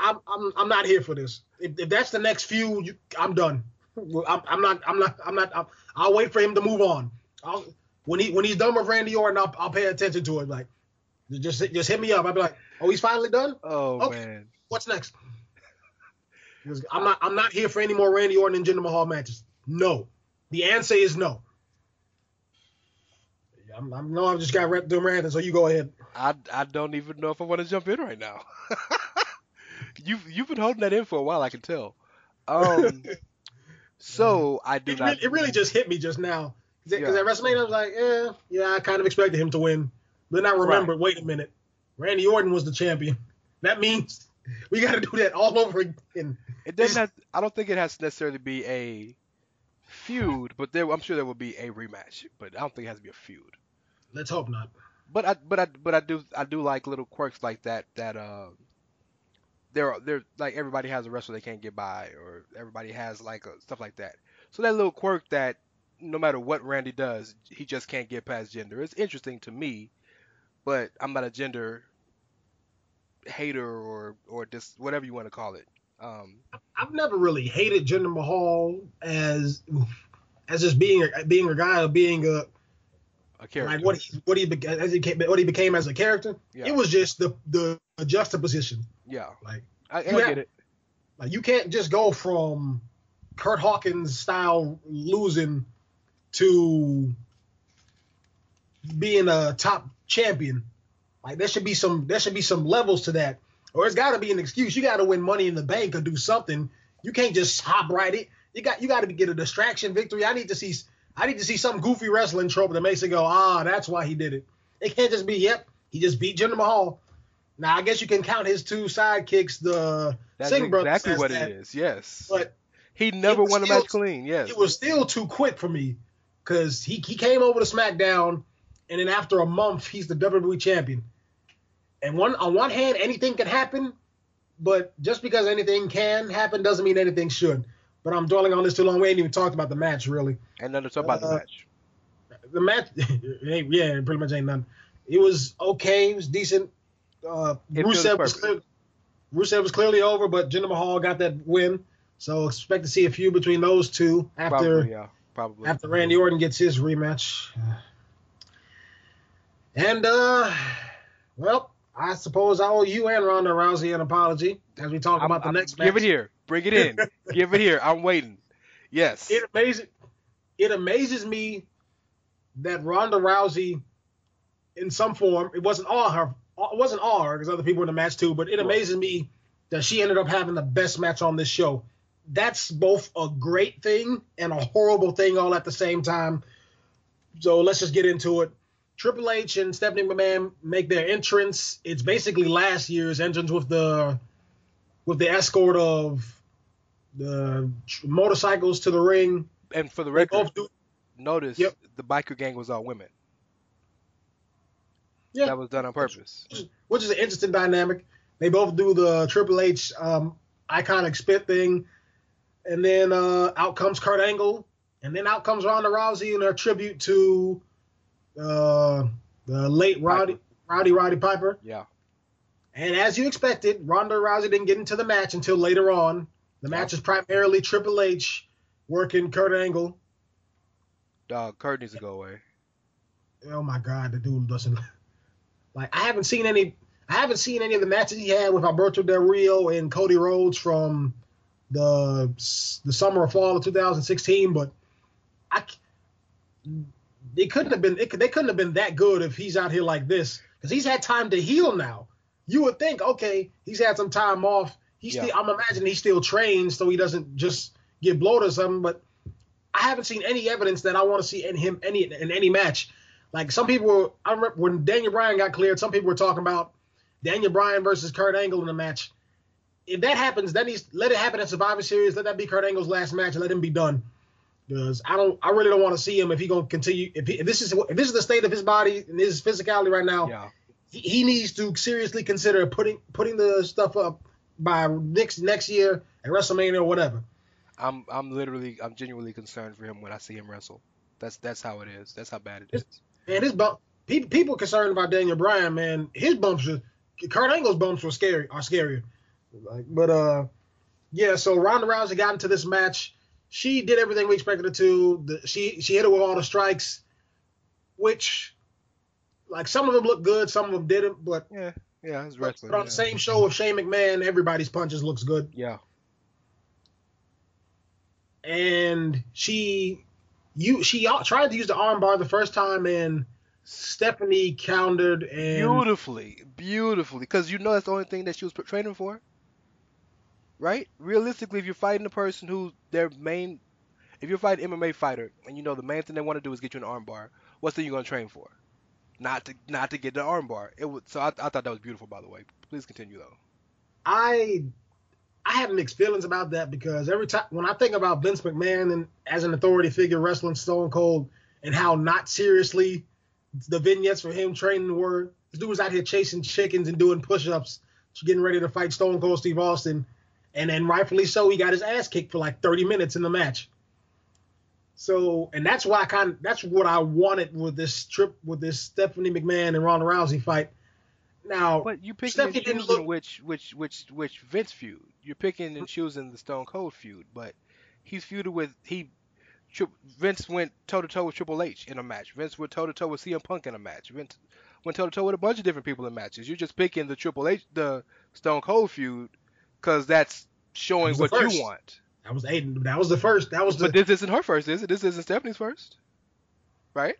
I'm not here for this. If that's the next feud, I'm done. I'll wait for him to move on. When he's done with Randy Orton, I'll pay attention to it. Like, just hit me up. I'll be like, oh, he's finally done? Oh, okay. Man, what's next? I'm not here for any more Randy Orton and Jinder Mahal matches. No. The answer is no. I know I've just got rep doing random, so you go ahead. I don't even know if I want to jump in right now. You've been holding that in for a while, I can tell. So I do not. It really just hit me just now. Because at WrestleMania, I was like, I kind of expected him to win. But then I remembered, Wait a minute, Randy Orton was the champion. That means we got to do that all over again. It doesn't. I don't think it has to necessarily be a feud, but I'm sure there will be a rematch. But I don't think it has to be a feud. Let's hope not. But I do like little quirks like that. They're like, everybody has a wrestler they can't get by, or everybody has like stuff like that. So that little quirk that no matter what Randy does, he just can't get past Jinder. It's interesting to me, but I'm not a Jinder hater or just whatever you want to call it. I've never really hated Jinder Mahal as just being a guy or being a character. Like what he became as a character. Yeah. It was just the juxtaposition. Yeah, like I get it. Like, you can't just go from Kurt Hawkins style losing to being a top champion. Like, there should be some levels to that. Or it's got to be an excuse. You got to win Money in the Bank or do something. You can't just hop right in. You got to get a distraction victory. I need to see some goofy wrestling trope that makes it go, that's why he did it. It can't just be, he just beat Jinder Mahal. Now, I guess you can count his two sidekicks, the Singh brothers. That's exactly what it is, yes. But he never won a match clean, yes. It was still too quick for me, because he came over to SmackDown, and then after a month, he's the WWE champion. And on one hand, anything can happen, but just because anything can happen doesn't mean anything should. But I'm dwelling on this too long. We ain't even talked about the match, really. And nothing to talk about the match. The match, it pretty much ain't nothing. It was okay. It was decent. Rusev was clearly over, but Jinder Mahal got that win. So expect to see a feud between those two after Randy Orton gets his rematch. And, well, I suppose I owe you and Ronda Rousey an apology as we talk about the next match. Give it here. Bring it in. Give it here. I'm waiting. Yes. It amazes me that Ronda Rousey, in some form, it wasn't all her because other people were in the match too, but it amazes me that she ended up having the best match on this show. That's both a great thing and a horrible thing all at the same time. So let's just get into it. Triple H and Stephanie McMahon make their entrance. It's basically last year's entrance with the escort of the motorcycles to the ring. And for the record, notice the biker gang was all women. Yeah. That was done on purpose. Which is an interesting dynamic. They both do the Triple H iconic spit thing. And then out comes Kurt Angle. And then out comes Ronda Rousey in her tribute to the late Rowdy Piper. Yeah. And as you expected, Ronda Rousey didn't get into the match until later on. The match is primarily Triple H working Kurt Angle. Dog, Kurt needs to go away. Oh my God, the dude doesn't. Like, I haven't seen any of the matches he had with Alberto Del Rio and Cody Rhodes from the summer or fall of 2016, but they couldn't have been that good if he's out here like this, because he's had time to heal now. You would think, okay, he's had some time off. I'm imagining he still trains so he doesn't just get bloated or something. But I haven't seen any evidence that I want to see in him in any match. Like, some people were, I remember when Daniel Bryan got cleared, some people were talking about Daniel Bryan versus Kurt Angle in a match. If that happens, then let it happen at Survivor Series. Let that be Kurt Angle's last match and let him be done. Because I really don't want to see him if he's gonna continue. If this is the state of his body and his physicality right now, he needs to seriously consider putting the stuff up by next year at WrestleMania or whatever. I'm genuinely concerned for him when I see him wrestle. That's how it is. That's how bad it is. Man, his bump. People concerned about Daniel Bryan, man. His bumps, Kurt Angle's bumps were scary. Are scarier. Like, but yeah. So Ronda Rousey got into this match. She did everything we expected her to. She hit her with all the strikes, which, like, some of them looked good, some of them didn't. But yeah, it's wrestling. But on the same show with Shane McMahon, everybody's punches looks good. Yeah. And she tried to use the armbar the first time, and Stephanie countered and beautifully, because you know that's the only thing that she was training for, right? Realistically, if you're fighting a person who if you're fighting an MMA fighter and you know the main thing they want to do is get you an armbar, what's the thing you're gonna train for? Not to get the armbar. It was so I thought that was beautiful. By the way, please continue though. I have mixed feelings about that, because every time when I think about Vince McMahon and as an authority figure wrestling Stone Cold and how not seriously the vignettes for him training were, this dude was out here chasing chickens and doing push-ups, getting ready to fight Stone Cold Steve Austin, and then rightfully so, he got his ass kicked for like 30 minutes in the match. So, and that's why that's what I wanted with this Stephanie McMahon and Ronda Rousey fight. Now, but you picking Stephanie and choosing didn't look... which Vince feud. You're picking and choosing the Stone Cold feud, but he's feuded with Vince went toe-to-toe with Triple H in a match. Vince went toe-to-toe with CM Punk in a match. Vince went toe-to-toe with a bunch of different people in matches. You're just picking the Stone Cold feud, because that's showing what you want. That was Aiden. That was the first. But this isn't her first, is it? This isn't Stephanie's first, right?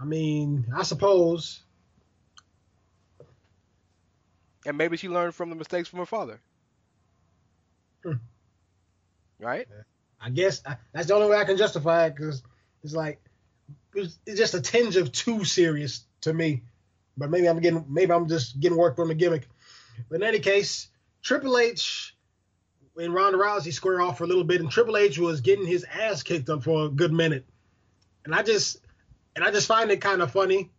I mean, I suppose. And maybe she learned from the mistakes from her father. Right? I guess that's the only way I can justify it, because it's like it's just a tinge of too serious to me. But maybe I'm just getting worked on the gimmick. But in any case, Triple H and Ronda Rousey square off for a little bit, and Triple H was getting his ass kicked up for a good minute. And I just find it kind of funny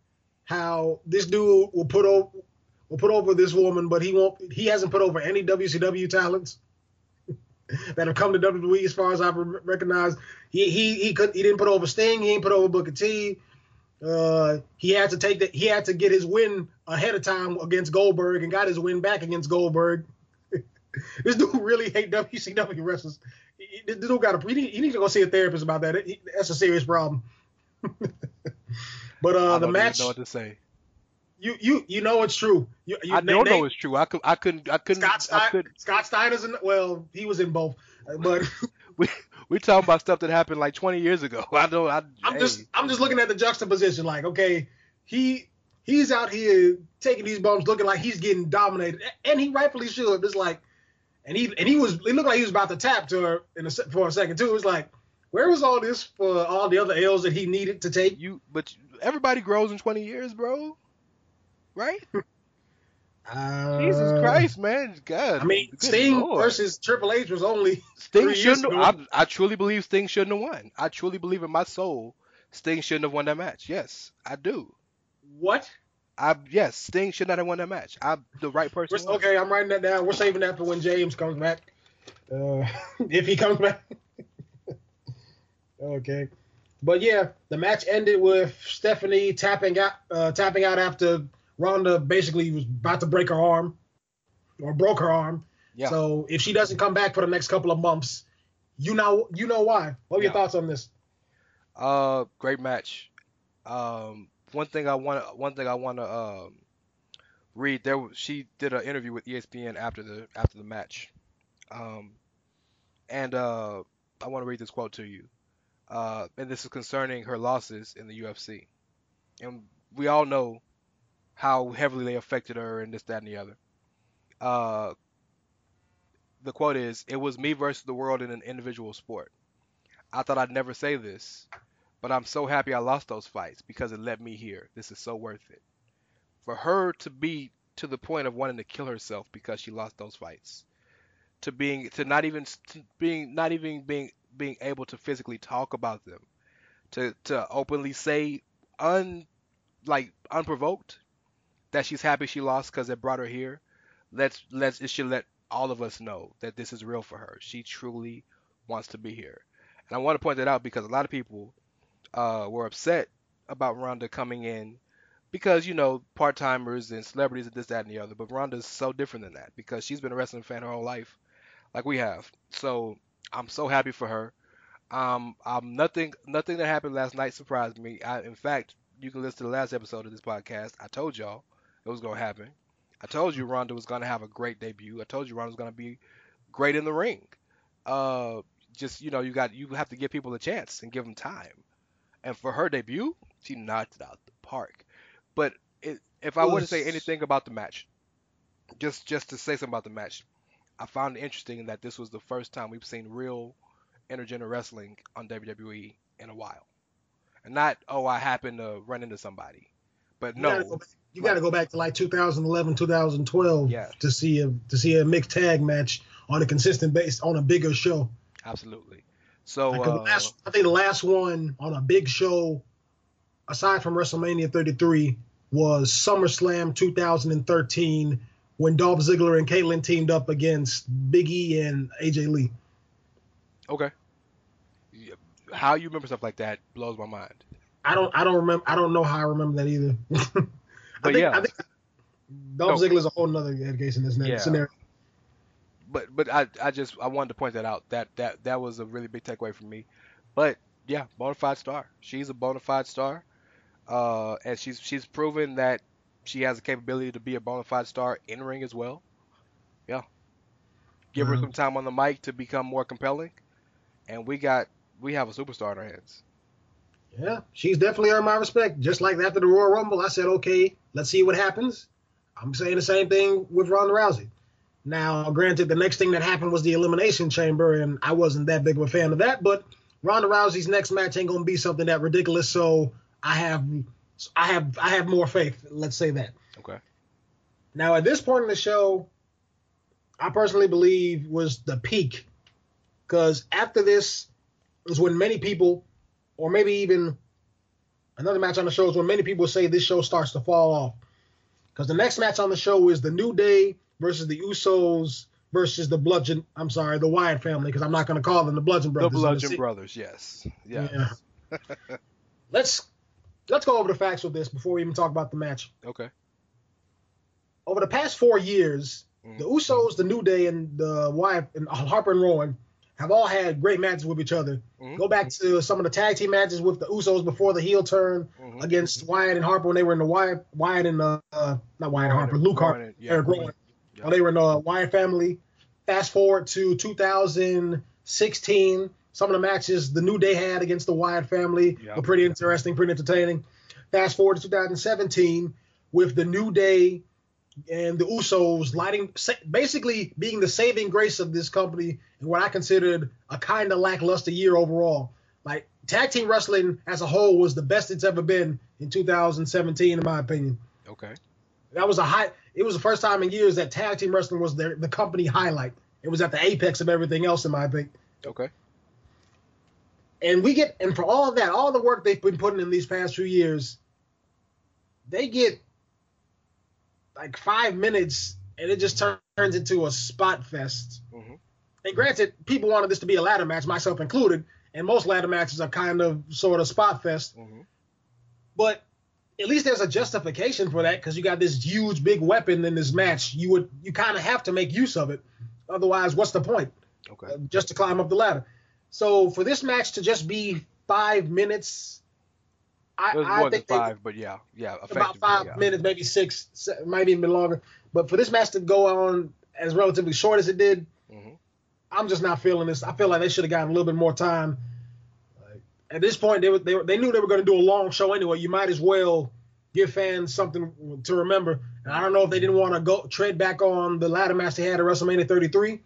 how this dude will put over this woman, but he hasn't put over any WCW talents that have come to WWE as far as I've recognized. He didn't put over Sting, he didn't put over Booker T. He had to get his win ahead of time against Goldberg and got his win back against Goldberg. This dude really hate WCW wrestlers. This dude he needs to go see a therapist about that. That's a serious problem. But the match, I don't even know what to say. You know it's true. I know it's true. I couldn't. Scott Steiner's in. Well, he was in both, but we talking about stuff that happened like 20 years ago. I'm just looking at the juxtaposition. Like, okay, he's out here taking these bumps, looking like he's getting dominated, and he rightfully should. It's like, and he looked like he was about to tap to her for a second too. It was like, where was all this for all the other L's that he needed to take? But everybody grows in 20 years, bro. Right? Jesus Christ, man. God. I mean, Sting versus Triple H was only Sting shouldn't have, I truly believe Sting shouldn't have won. I truly believe in my soul Sting shouldn't have won that match. Yes, I do. What? Yes, Sting should not have won that match. I'm the right person. Okay, I'm writing that down. We're saving that for when James comes back. If he comes back. Okay. But yeah, the match ended with Stephanie tapping out after Ronda basically was about to break her arm or broke her arm. Yeah. So if she doesn't come back for the next couple of months, you know why. What are your thoughts on this? Great match. One thing I want to read. She did an interview with ESPN after the match, and I want to read this quote to you. And this is concerning her losses in the UFC, and we all know how heavily they affected her and this, that, and the other. The quote is, "It was me versus the world in an individual sport. I thought I'd never say this, but I'm so happy I lost those fights because it led me here. This is so worth it." For her to be to the point of wanting to kill herself because she lost those fights, to not even being able to physically talk about them, to openly say unprovoked that she's happy she lost because it brought her here. It should let all of us know that this is real for her. She truly wants to be here. And I want to point that out because a lot of people were upset about Ronda coming in because, part-timers and celebrities and this, that, and the other. But Ronda's so different than that because she's been a wrestling fan her whole life like we have. So I'm so happy for her. Nothing that happened last night surprised me. In fact, you can listen to the last episode of this podcast. I told y'all it was going to happen. I told you Ronda was going to have a great debut. I told you Ronda was going to be great in the ring. You have to give people a chance and give them time. And for her debut, she knocked it out the park. But if I were to say anything about the match, just to say something about the match, I found it interesting that this was the first time we've seen real intergender wrestling on WWE in a while. And not, I happened to run into somebody. But no. You got to go back to like 2011, 2012 to see a mixed tag match on a consistent basis on a bigger show. Absolutely. So I think the last one on a big show, aside from WrestleMania 33, was SummerSlam 2013 when Dolph Ziggler and Caitlyn teamed up against Big E and AJ Lee. Okay. How you remember stuff like that blows my mind. I don't know how I remember that either. I think Dolph Ziggler's a whole nother case in this scenario. But I wanted to point that out. That was a really big takeaway for me. But yeah, bona fide star. She's a bona fide star, and she's proven that she has the capability to be a bona fide star in ring as well. Yeah, give her some time on the mic to become more compelling, and we have a superstar in our hands. Yeah, she's definitely earned my respect. Just like after the Royal Rumble, I said, okay, let's see what happens. I'm saying the same thing with Ronda Rousey. Now, granted, the next thing that happened was the Elimination Chamber, and I wasn't that big of a fan of that, but Ronda Rousey's next match ain't going to be something that ridiculous, so I have more faith, let's say that. Okay. Now, at this point in the show, I personally believe was the peak, because after this is when many people, or maybe even another match on the show is when many people say this show starts to fall off. Because the next match on the show is the New Day versus the Usos versus the Wyatt family, because I'm not going to call them the Bludgeon Brothers. The Bludgeon Brothers, yes. Yeah. Let's go over the facts with this before we even talk about the match. Okay. Over the past 4 years, the Usos, the New Day, and the Wyatt, and Harper and Rowan, have all had great matches with each other. Mm-hmm. Go back to some of the tag team matches with the Usos before the heel turn against Wyatt and Harper when they were in the Wyatt family. Fast forward to 2016. Some of the matches the New Day had against the Wyatt family were pretty interesting, pretty entertaining. Fast forward to 2017 with the New Day and the Usos basically being the saving grace of this company in what I considered a kind of lackluster year overall. Like, tag team wrestling as a whole was the best it's ever been in 2017, in my opinion. Okay. It was the first time in years that tag team wrestling was the company highlight. It was at the apex of everything else, in my opinion. Okay. And for all of that, all the work they've been putting in these past few years, they get like 5 minutes, and it just turns into a spot fest. Mm-hmm. And granted, people wanted this to be a ladder match, myself included, and most ladder matches are kind of sort of spot fest. Mm-hmm. But at least there's a justification for that, because you got this huge big weapon in this match. You kind of have to make use of it. Otherwise, what's the point? Okay. Just to climb up the ladder. So for this match to just be 5 minutes, I think about five minutes, maybe six, might even be longer. But for this match to go on as relatively short as it did, mm-hmm. I'm just not feeling this. I feel like they should have gotten a little bit more time. At this point, they knew they were going to do a long show anyway. You might as well give fans something to remember. And I don't know if they didn't want to go tread back on the ladder match they had at WrestleMania 33.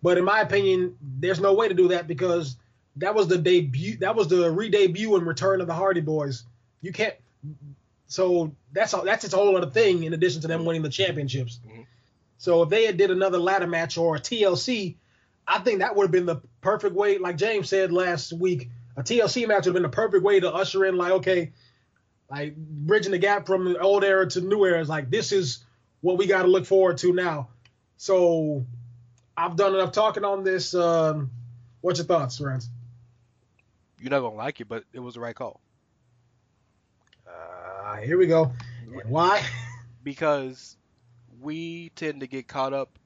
But in my opinion, there's no way to do that, because that was the debut. That was the re-debut and return of the Hardy Boys. You can't. So that's its whole other thing in addition to them winning the championships. Mm-hmm. So if they had did another ladder match or a TLC, I think that would have been the perfect way. Like James said last week, a TLC match would have been the perfect way to usher in, like, okay, like bridging the gap from the old era to the new era. It's like, this is what we got to look forward to now. So I've done enough talking on this. What's your thoughts, Rance? You're not going to like it, but it was the right call. Here we go. And why? Because we tend to get caught up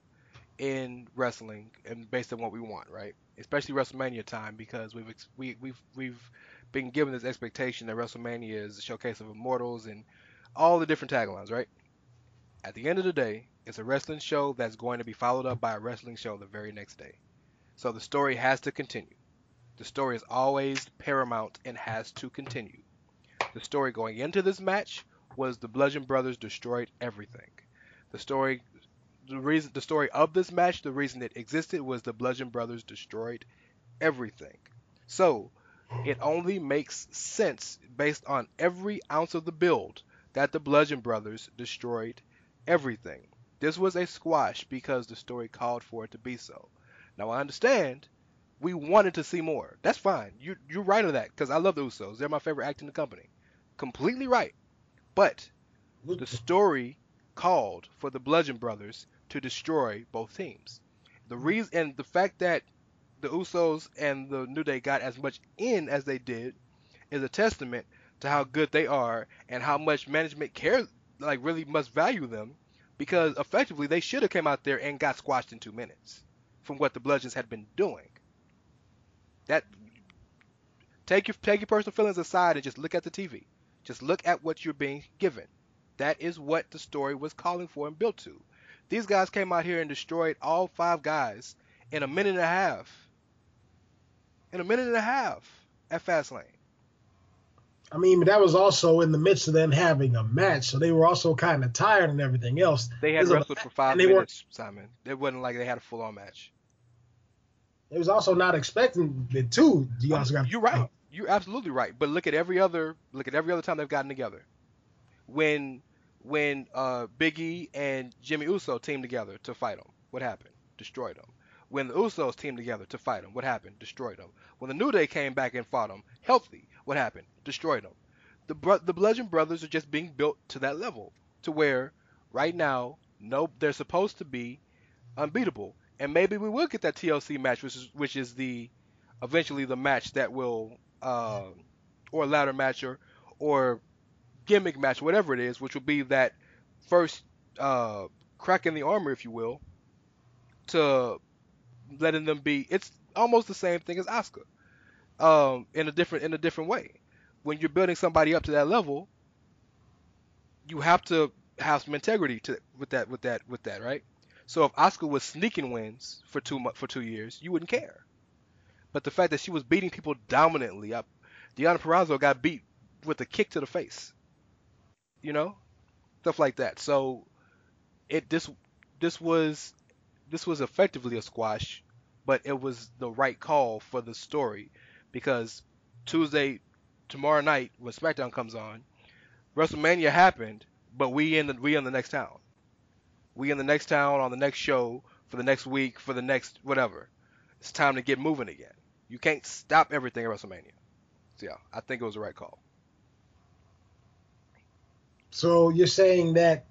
in wrestling and based on what we want, right? Especially WrestleMania time, because we've been given this expectation that WrestleMania is a showcase of immortals and all the different taglines, right? At the end of the day, it's a wrestling show that's going to be followed up by a wrestling show the very next day. So the story has to continue. The story is always paramount and has to continue. The story going into this match was the Bludgeon Brothers destroyed everything. The story of this match, the reason it existed, was the Bludgeon Brothers destroyed everything. So it only makes sense, based on every ounce of the build, that the Bludgeon Brothers destroyed everything. This was a squash because the story called for it to be so. Now, I understand we wanted to see more. That's fine. You're right on that, because I love the Usos. They're my favorite act in the company. Completely right. But the story called for the Bludgeon Brothers to destroy both teams. The reason, and the fact that the Usos and the New Day got as much in as they did, is a testament to how good they are and how much management cares, like really must value them, because effectively they should have came out there and got squashed in 2 minutes from what the Bludgeons had been doing. That take your personal feelings aside and just look at the TV. Just look at what you're being given. That is what the story was calling for and built to. These guys came out here and destroyed all five guys in a minute and a half. In a minute and a half at Fastlane. I mean, but that was also in the midst of them having a match, so they were also kind of tired and everything else. They had wrestled for 5 minutes, Simon. It wasn't like they had a full-on match. It was also not expecting it too. You're right. You're absolutely right. But look at every other time they've gotten together. When Big E and Jimmy Uso teamed together to fight him, what happened? Destroyed him. When the Usos teamed together to fight him, what happened? Destroyed him. When the New Day came back and fought him, healthy, what happened? Destroyed him. The Bludgeon Brothers are just being built to that level, to where right now, nope, they're supposed to be unbeatable. And maybe we will get that TLC match, which is the eventually the match that will or ladder match or gimmick match, whatever it is, which will be that first crack in the armor, if you will, to letting them be. It's almost the same thing as Asuka, in a different way. When you're building somebody up to that level, you have to have some integrity with that, right? So if Asuka was sneaking wins for two years, you wouldn't care. But the fact that she was beating people dominantly up, Deonna Purrazzo got beat with a kick to the face, you know, stuff like that. So this was effectively a squash, but it was the right call for the story, because tomorrow night when SmackDown comes on, WrestleMania happened, but we in the next town. We in the next town on the next show for the next week, for the next whatever. It's time to get moving again. You can't stop everything at WrestleMania. So yeah, I think it was the right call. So you're saying that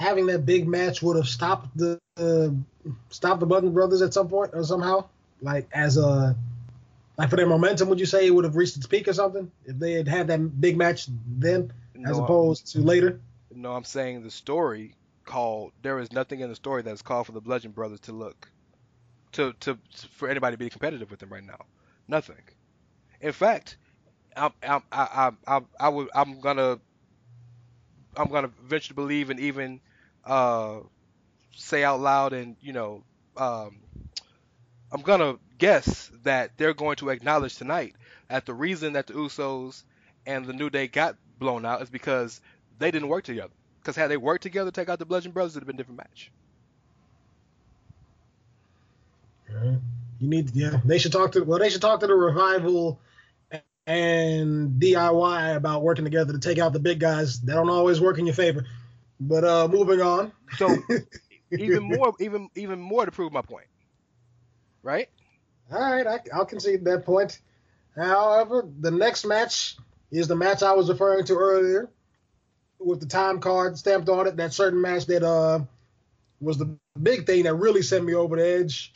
having that big match would have stopped the Bludgeon Brothers at some point or somehow? Like as a for their momentum, would you say it would have reached its peak or something if they had had that big match then as opposed to later? No, I'm saying the story called. There is nothing in the story that's called for the Bludgeon Brothers to look for anybody to be competitive with them right now. Nothing. In fact, I'm gonna venture to believe and even say out loud and I'm gonna guess that they're going to acknowledge tonight that the reason that the Usos and the New Day got blown out is because they didn't work together. Because had they worked together to take out the Bludgeon Brothers, it'd have been a different match. You need, they should talk to. Well, they should talk to the Revival and DIY about working together to take out the big guys. They don't always work in your favor. But moving on. So even more to prove my point. Right. All right, I'll concede that point. However, the next match is the match I was referring to earlier, with the time card stamped on it. That certain match that was the big thing that really sent me over the edge.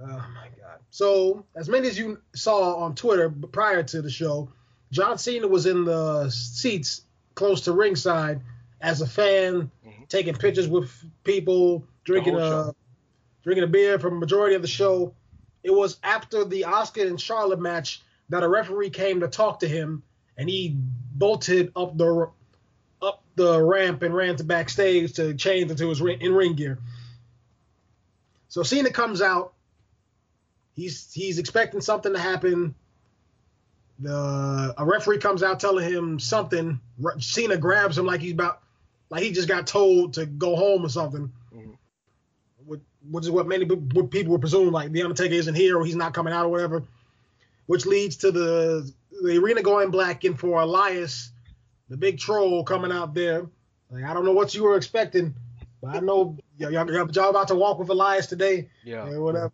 Oh, my God. So, as many as you saw on Twitter prior to the show, John Cena was in the seats close to ringside as a fan, taking pictures with people, drinking a beer for the majority of the show. It was after the Asuka and Charlotte match that a referee came to talk to him, and he bolted up the ramp and ran to backstage to change into his in-ring gear. So Cena comes out. He's expecting something to happen. A referee comes out telling him something. Cena grabs him like he just got told to go home or something, which is what many people would presume, like the Undertaker isn't here or he's not coming out or whatever, which leads to the arena going black and for Elias, the big troll, coming out there. Like, I don't know what you were expecting, but I know y'all about to walk with Elias today. Yeah. And whatever.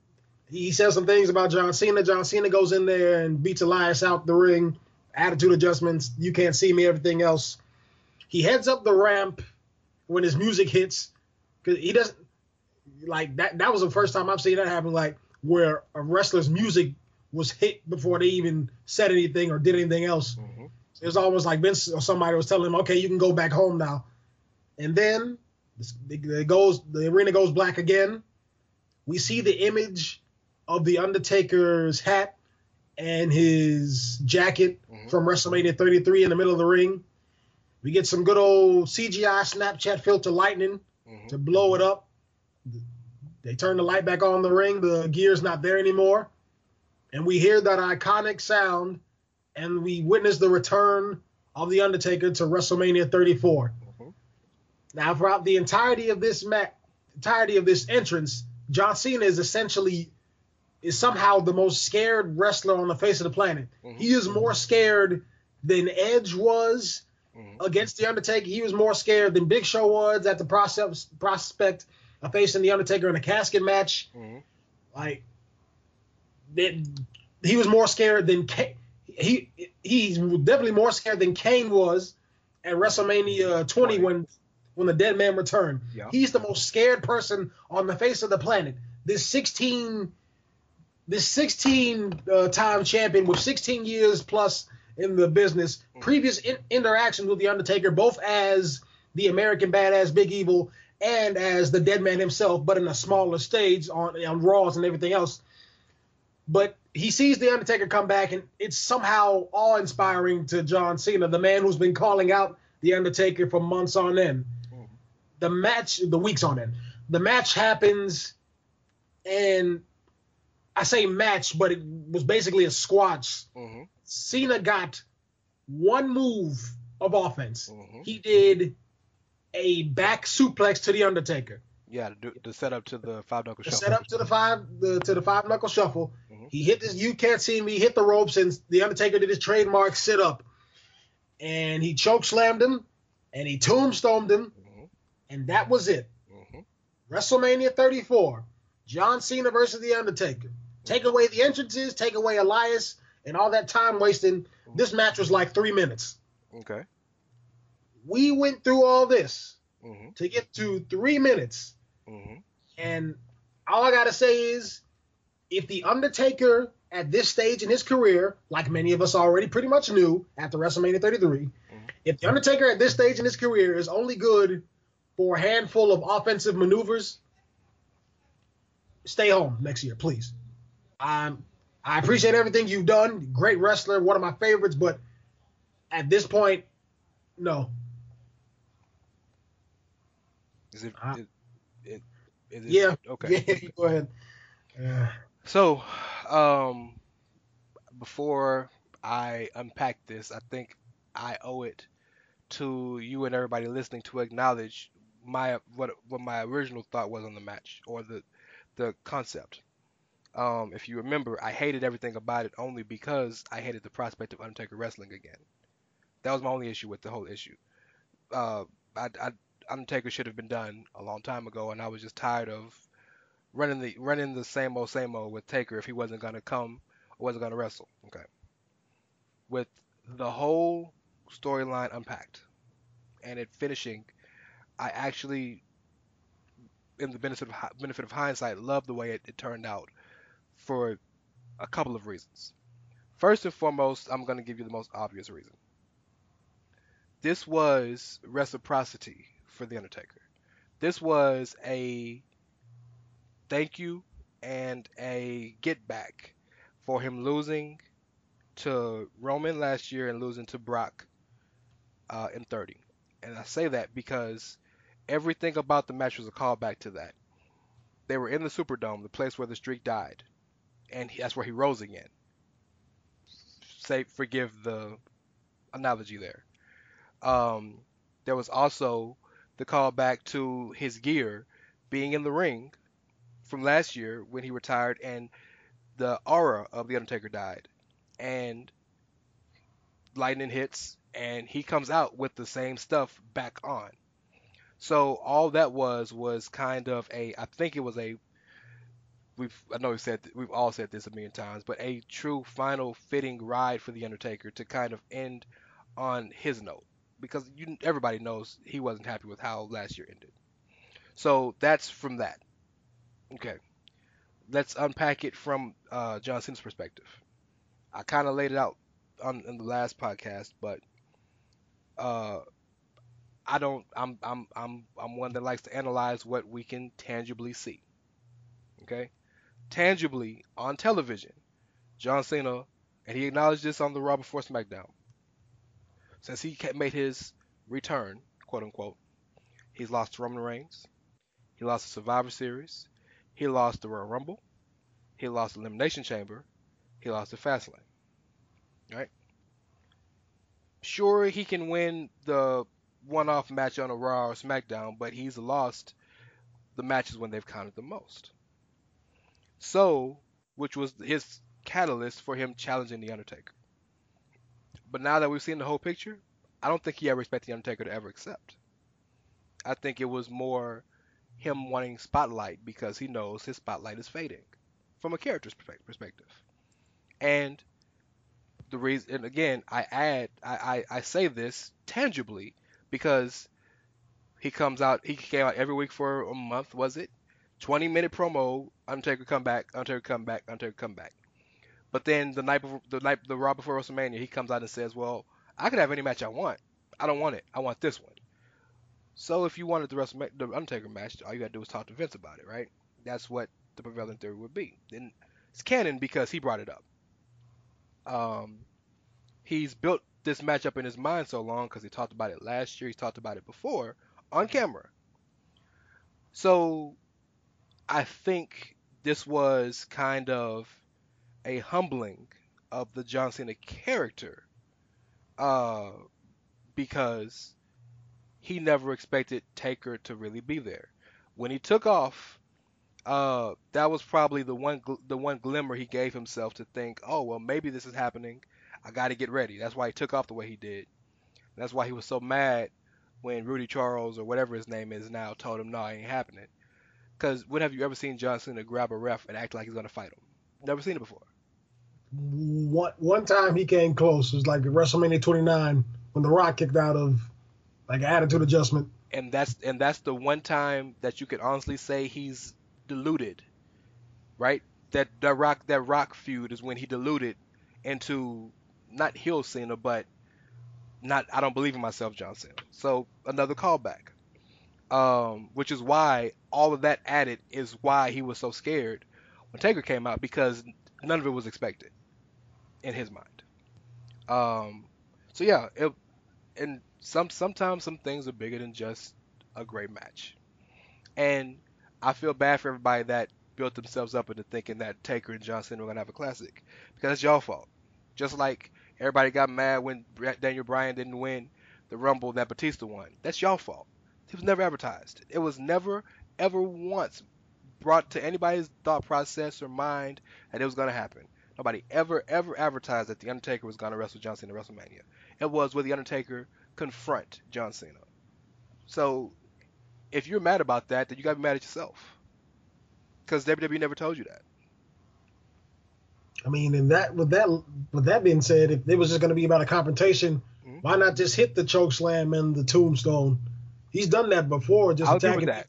He says some things about John Cena. John Cena goes in there and beats Elias out the ring. Attitude adjustments. You can't see me. Everything else. He heads up the ramp when his music hits. Cause he doesn't like that. That was the first time I've seen that happen. Like where a wrestler's music was hit before they even said anything or did anything else. Mm-hmm. It was almost like Vince or somebody was telling him, "Okay, you can go back home now." And then the arena goes black again. We see the image of the Undertaker's hat and his jacket from WrestleMania 33 in the middle of the ring. We get some good old CGI Snapchat filter lightning to blow it up. They turn the light back on the ring. The gear's not there anymore. And we hear that iconic sound, and we witness the return of the Undertaker to WrestleMania 34. Now, throughout the entirety of this entrance, John Cena is somehow the most scared wrestler on the face of the planet. He is more scared than Edge was against The Undertaker. He was more scared than Big Show was at the prospect of facing The Undertaker in a casket match. Like, he was more scared than Kane. He's definitely more scared than Kane was at WrestleMania 20 when the dead man returned. Yeah. He's the most scared person on the face of the planet. This 16-time champion with 16 years plus in the business, previous interactions with The Undertaker, both as the American Badass Big Evil and as the Dead Man himself, but in a smaller stage on Raws and everything else. But he sees The Undertaker come back, and it's somehow awe-inspiring to John Cena, the man who's been calling out The Undertaker for months on end. The weeks on end. The match happens, and I say match, but it was basically a squash. Cena got one move of offense. He did a back suplex to The Undertaker. Yeah, the setup to the five-knuckle shuffle. The five-knuckle shuffle. He hit this, you can't see me, hit the ropes, and The Undertaker did his trademark sit-up. And he chokeslammed him, and he tombstoned him, and that was it. WrestleMania 34, John Cena versus The Undertaker. Take away the entrances, take away Elias, and all that time wasting. This match was like 3 minutes. Okay. We went through all this. mm-hmm. to get to 3 minutes. Mm-hmm. And all I got to say is, if The Undertaker at this stage in his career, like many of us already pretty much knew after WrestleMania 33, mm-hmm. if The Undertaker at this stage in his career is only good for a handful of offensive maneuvers, stay home next year, please. I appreciate everything you've done. Great wrestler, one of my favorites, but at this point, no. Is it? Okay. Yeah, go ahead. So, before I unpack this, I think I owe it to you and everybody listening to acknowledge what my original thought was on the match or the concept. If you remember, I hated everything about it only because I hated the prospect of Undertaker wrestling again. That was my only issue with the whole issue. Undertaker should have been done a long time ago, and I was just tired of running the same old with Taker if he wasn't gonna come or wasn't gonna wrestle. Okay. With the whole storyline unpacked and it finishing, I actually, in the benefit of hindsight, love the way it turned out for a couple of reasons. First and foremost, I'm going to give you the most obvious reason. This was reciprocity for The Undertaker. This was a thank you and a get back for him losing to Roman last year and losing to Brock in 30. And I say that because everything about the match was a callback to that. They were in the Superdome, the place where the streak died, and that's where he rose again. Forgive the analogy there. There was also the callback to his gear being in the ring from last year when he retired and the aura of The Undertaker died. And lightning hits, and he comes out with the same stuff back on. So all that was kind of a, I think it was a, we've all said this a million times, but a true final fitting ride for The Undertaker to kind of end on his note. Because everybody knows he wasn't happy with how last year ended. So that's from that. Okay. Let's unpack it from John Cena's perspective. I kind of laid it out in the last podcast, but I'm one that likes to analyze what we can tangibly see. Okay? Tangibly on television, John Cena, and he acknowledged this on the Raw before SmackDown. Since he made his return, quote unquote, he's lost to Roman Reigns, he lost the Survivor Series, he lost the Royal Rumble, he lost the Elimination Chamber, he lost to Fastlane. Right? Sure, he can win the one-off match on a Raw or SmackDown, but he's lost the matches when they've counted the most. So, which was his catalyst for him challenging The Undertaker. But now that we've seen the whole picture, I don't think he ever expected The Undertaker to ever accept. I think it was more him wanting spotlight because he knows his spotlight is fading from a character's perspective. And the reason, and again, I say this tangibly because he came out every week for a month, was it? 20-minute promo, Undertaker come back, Undertaker come back, Undertaker come back. But then the Raw before WrestleMania, he comes out and says, "Well, I could have any match I want. I don't want it. I want this one." So if you wanted the Undertaker match, all you gotta do is talk to Vince about it, right? That's what the prevailing theory would be. And it's canon because he brought it up. He's built this match up in his mind so long because he talked about it last year. He's talked about it before on camera. So I think this was kind of a humbling of the John Cena character because he never expected Taker to really be there. When he took off, that was probably the one glimmer he gave himself to think, oh, well, maybe this is happening. I got to get ready. That's why he took off the way he did. And that's why he was so mad when Rudy Charles or whatever his name is now told him, no, it ain't happening. Because when have you ever seen John Cena grab a ref and act like he's going to fight him? Never seen it before. One time he came close. It was like WrestleMania 29 when The Rock kicked out of like an attitude adjustment. And that's the one time that you could honestly say he's diluted, right? That Rock feud is when he diluted into not heel Cena, but not I don't believe in myself John Cena. So another callback, which is why all of that added is why he was so scared when Taker came out, because none of it was expected in his mind. So yeah, sometimes some things are bigger than just a great match, and I feel bad for everybody that built themselves up into thinking that Taker and John Cena were gonna have a classic, because it's y'all fault. Just like everybody got mad when Daniel Bryan didn't win the Rumble that Batista won. That's y'all fault. It was never advertised. It was never ever once brought to anybody's thought process or mind that it was gonna happen. Nobody ever advertised that the Undertaker was gonna wrestle John Cena at WrestleMania. It was with the Undertaker confront John Cena. So if you're mad about that, then you gotta be mad at yourself, because WWE never told you that. I mean, and that with that being said, if it was just going to be about a confrontation, mm-hmm. why not just hit the choke slam and the tombstone? He's done that before. Just attacking. I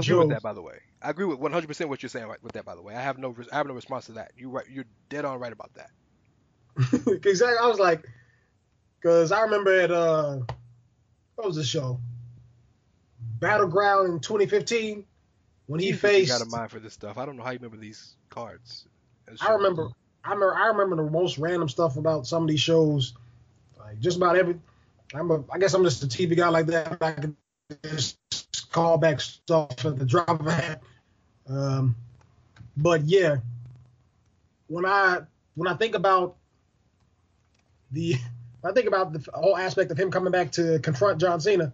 agree with that. By the way, I agree with 100% what you're saying with that. By the way, I have no response to that. You're dead on right about that. Exactly. I was like, because I remember at what was the show? Battleground in 2015 when he faced. You got a mind for this stuff. I don't know how you remember these cards. I remember the most random stuff about some of these shows. Like just about every, I guess I'm just a TV guy like that. I can just call back stuff at the drop of a hat. But yeah, when I think about the whole aspect of him coming back to confront John Cena,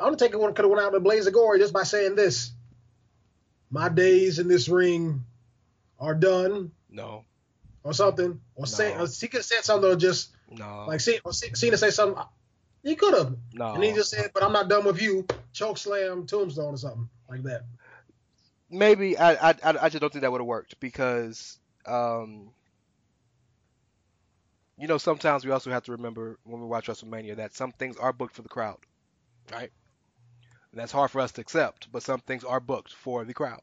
Undertaker could have went out in a blaze of glory just by saying this. My days in this ring are done. No. Or something. Or no. He could have said something or just no. Like Cena say something. He could have. No. And he just said, but I'm not done with you. Choke slam, tombstone or something like that. Maybe I just don't think that would have worked because sometimes we also have to remember when we watch WrestleMania that some things are booked for the crowd. Right? That's hard for us to accept, but some things are booked for the crowd.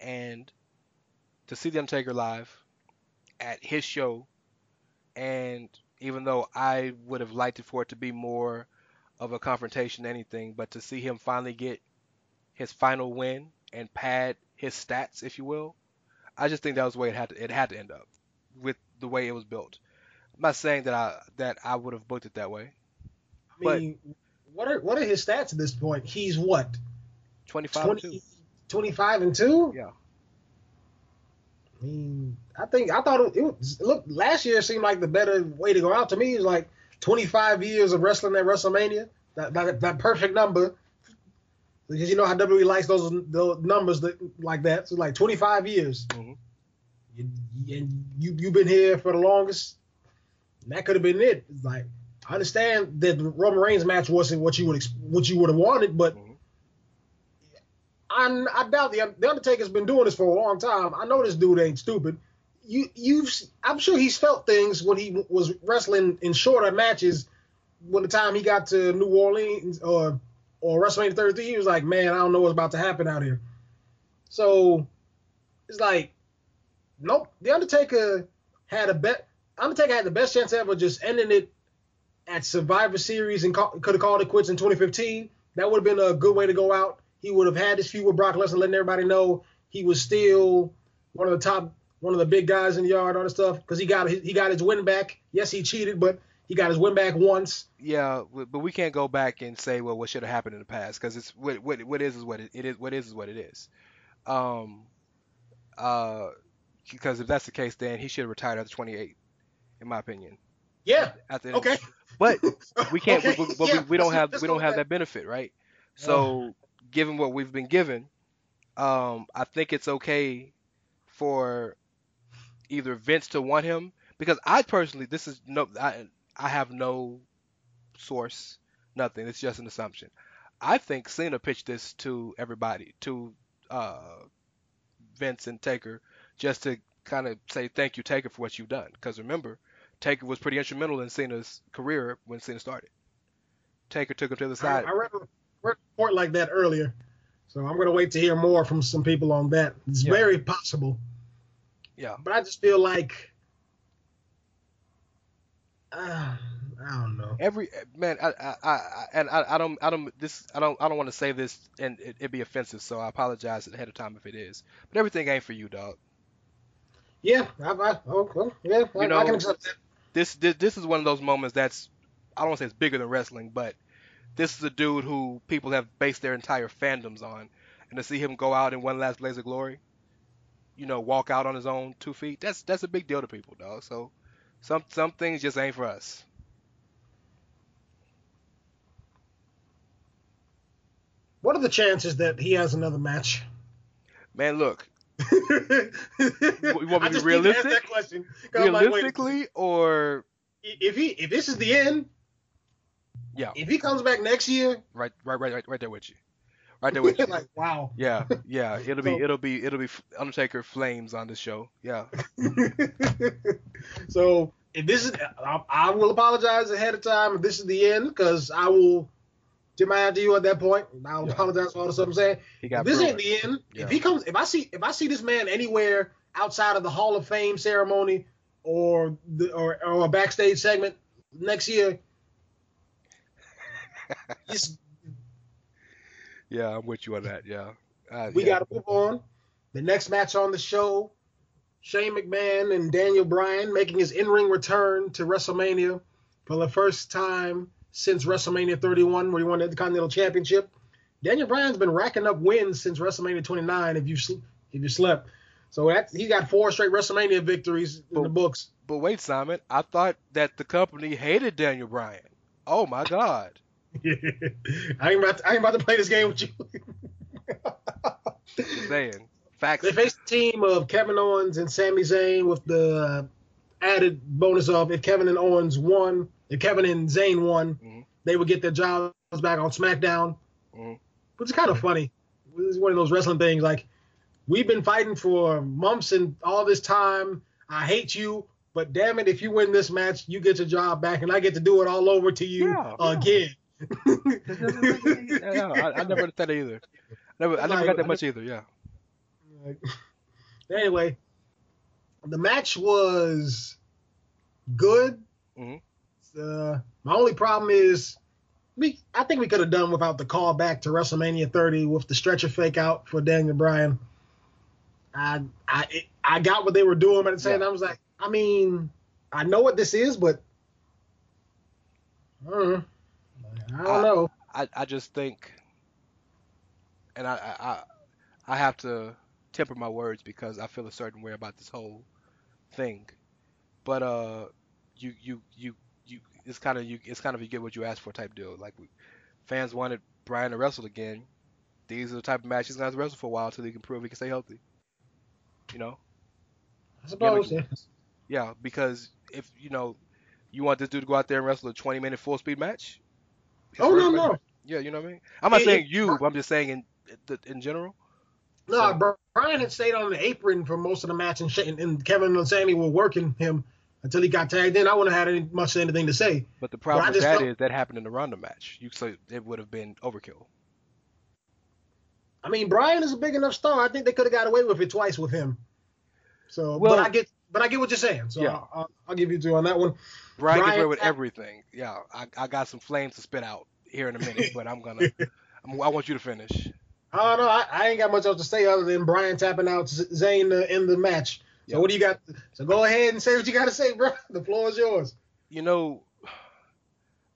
And to see The Undertaker live at his show, and even though I would have liked it for it to be more of a confrontation than anything, but to see him finally get his final win and pad his stats, if you will, I just think that was the way it had to end up with the way it was built. I'm not saying that I would have booked it that way. I mean... But, What are his stats at this point? He's what? 25 and 2. 25 and 2? Yeah. I mean, I thought last year seemed like the better way to go out to me. It was like 25 years of wrestling at WrestleMania. That perfect number. Because you know how WWE likes those numbers like that. So like 25 years. Mm-hmm. You've been here for the longest. And that could have been it. It's like, I understand that the Roman Reigns match wasn't what you would have wanted, but mm-hmm. I doubt the Undertaker's been doing this for a long time. I know this dude ain't stupid. I'm sure he's felt things when he was wrestling in shorter matches. When the time he got to New Orleans or WrestleMania 33, he was like, man, I don't know what's about to happen out here. So it's like, nope. The Undertaker had the best chance ever just ending it at Survivor Series and could have called it quits in 2015. That would have been a good way to go out. He would have had his feud with Brock Lesnar, letting everybody know he was still one of the big guys in the yard, all that stuff, because he got his win back. Yes, he cheated, but he got his win back once. Yeah, but we can't go back and say, well, what should have happened in the past, because it's what it is. Because if that's the case, then he should have retired after 28, in my opinion. Yeah. Okay. But we can't. Okay. We don't have that benefit, right? So, given what we've been given, I think it's okay for either Vince to want him, because I personally, I have no source, nothing. It's just an assumption. I think Cena pitched this to everybody, to Vince and Taker, just to kind of say thank you, Taker, for what you've done. Because remember, Taker was pretty instrumental in Cena's career when Cena started. Taker took him to the side. I read a report like that earlier, so I'm going to wait to hear more from some people on that. It's very possible. Yeah. But I just feel like... I don't know. Every man, I don't want to say this and it'd be offensive, so I apologize ahead of time if it is. But everything ain't for you, dog. Yeah, I can accept that. This is one of those moments that's, I don't want to say it's bigger than wrestling, but this is a dude who people have based their entire fandoms on, and to see him go out in one last blaze of glory, you know, walk out on his own 2 feet, that's a big deal to people, dog. So some things just ain't for us. What are the chances that he has another match? Man, look. You want me to be realistic? Ask that question, realistically, like, or if this is the end, yeah. If he comes back next year, right there with you, like, wow. Yeah. It'll be Undertaker flames on the show. Yeah. So if this is, I will apologize ahead of time if this is the end, because I will. Did my idea at that point? I'll apologize for all the stuff I'm saying. This ain't the end. Yeah. If he comes, if I see this man anywhere outside of the Hall of Fame ceremony or a backstage segment next year, yeah, I'm with you on that. Yeah, we got to move on. The next match on the show: Shane McMahon and Daniel Bryan making his in-ring return to WrestleMania for the first time since WrestleMania 31, where he won the Intercontinental Championship. Daniel Bryan's been racking up wins since WrestleMania 29, if you slept. So he got 4 straight WrestleMania victories in the books. But wait, Simon, I thought that the company hated Daniel Bryan. Oh, my God. Yeah. I ain't about to play this game with you. Just saying. Facts. They faced a team of Kevin Owens and Sami Zayn with the added bonus of if Kevin and Zayn won, mm-hmm. they would get their jobs back on SmackDown, mm-hmm. which is kind of funny. It's one of those wrestling things. Like, we've been fighting for months and all this time. I hate you, but damn it, if you win this match, you get your job back, and I get to do it all over to you again. I never thought that either. I never got that much either. Yeah. Like, anyway, the match was good. Mm-hmm. My only problem is, I think we could have done without the call back to WrestleMania 30 with the stretcher fake out for Daniel Bryan. I got what they were doing, but at the same time, I was like, I mean, I know what this is, but I don't know. I just think, and I have to temper my words because I feel a certain way about this whole thing, but you get what you ask for type deal. Like, fans wanted Bryan to wrestle again. These are the type of matches he's gonna have to wrestle for a while until he can prove he can stay healthy. You know, I suppose. Yeah, because if you know you want this dude to go out there and wrestle a 20-minute full speed match. No. Yeah, you know what I mean. I'm not saying you, but I'm just saying in general. No, so, Bryan had stayed on the apron for most of the match, and Kevin and Sammy were working him. Until he got tagged in, I wouldn't have had anything to say. But the problem with that is that happened in the Ronda match. So it would have been overkill. I mean, Bryan is a big enough star. I think they could have got away with it twice with him. So, well, but I get what you're saying. So yeah. I'll give you two on that one. Bryan away with everything. Yeah, I got some flames to spit out here in a minute, but I want you to finish. Oh no, I ain't got much else to say other than Bryan tapping out Zayn in the match. So what do you got? So go ahead and say what you got to say, bro. The floor is yours. You know,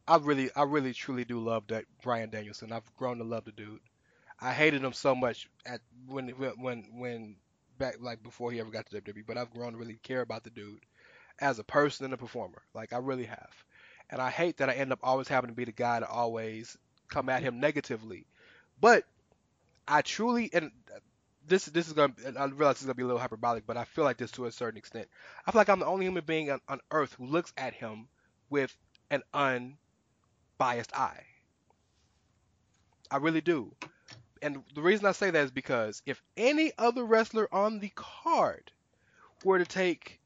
I really truly do love that Bryan Danielson. I've grown to love the dude. I hated him so much when back like before he ever got to WWE, but I've grown to really care about the dude as a person and a performer. Like, I really have. And I hate that I end up always having to be the guy to always come at him negatively. But I truly and. This is gonna. I realize it's gonna be a little hyperbolic, but I feel like this to a certain extent. I feel like I'm the only human being on Earth who looks at him with an unbiased eye. I really do, and the reason I say that is because if any other wrestler on the card were to take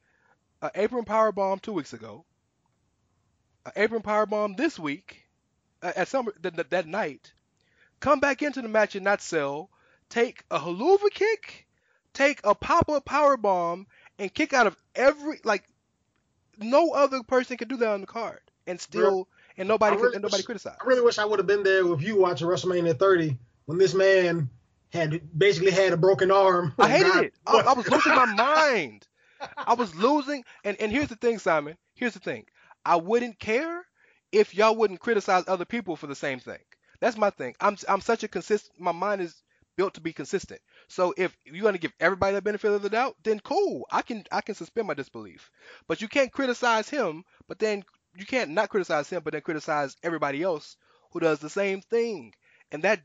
an apron powerbomb 2 weeks ago, apron powerbomb this week, at that night, come back into the match and not sell, take a haluva kick, take a pop-up powerbomb, and kick out of every, like, no other person could do that on the card. And still, and nobody criticized. I really wish I would have been there with you watching WrestleMania 30 when this man had a broken arm. I hated it. I was losing my mind. I was losing. And here's the thing, Simon. Here's the thing. I wouldn't care if y'all wouldn't criticize other people for the same thing. That's my thing. I'm such a consistent. My mind is built to be consistent. So if you're going to give everybody the benefit of the doubt, then cool. I can suspend my disbelief. But you can't criticize him. But then you can't not criticize him, but then criticize everybody else who does the same thing. And that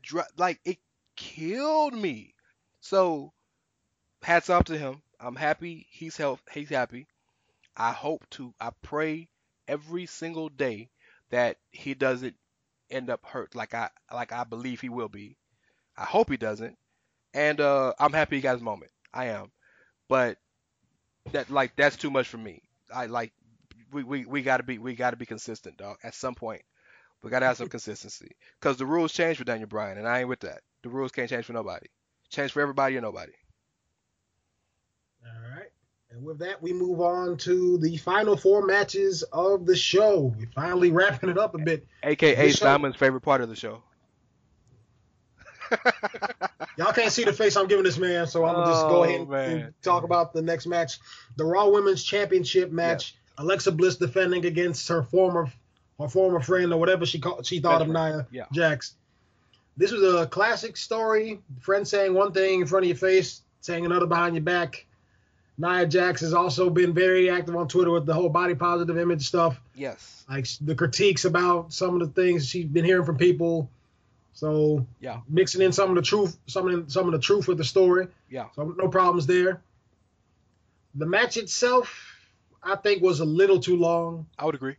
it killed me. So hats off to him. I'm happy he's happy. I pray every single day that he doesn't end up hurt like I believe he will be. I hope he doesn't. And I'm happy he got his moment. I am. But that's too much for me. We gotta be consistent, dog. At some point, we gotta have some consistency, because the rules change for Daniel Bryan, and I ain't with that. The rules can't change for nobody. Change for everybody and nobody. All right, and with that, we move on to the final four matches of the show. We're finally wrapping it up a bit. AKA Simon's favorite part of the show. Y'all can't see the face I'm giving this man, so I'm gonna just go ahead and talk about the next match, the Raw Women's Championship match. Yeah. Alexa Bliss defending against her former friend, or whatever she thought of Nia Jax. This was a classic story. Friend saying one thing in front of your face, saying another behind your back. Nia Jax has also been very active on Twitter with the whole body positive image stuff. Yes. Like the critiques about some of the things she's been hearing from people. So yeah, mixing in some of the truth, some of the truth with the story. Yeah. So no problems there. The match itself, I think, was a little too long. I would agree.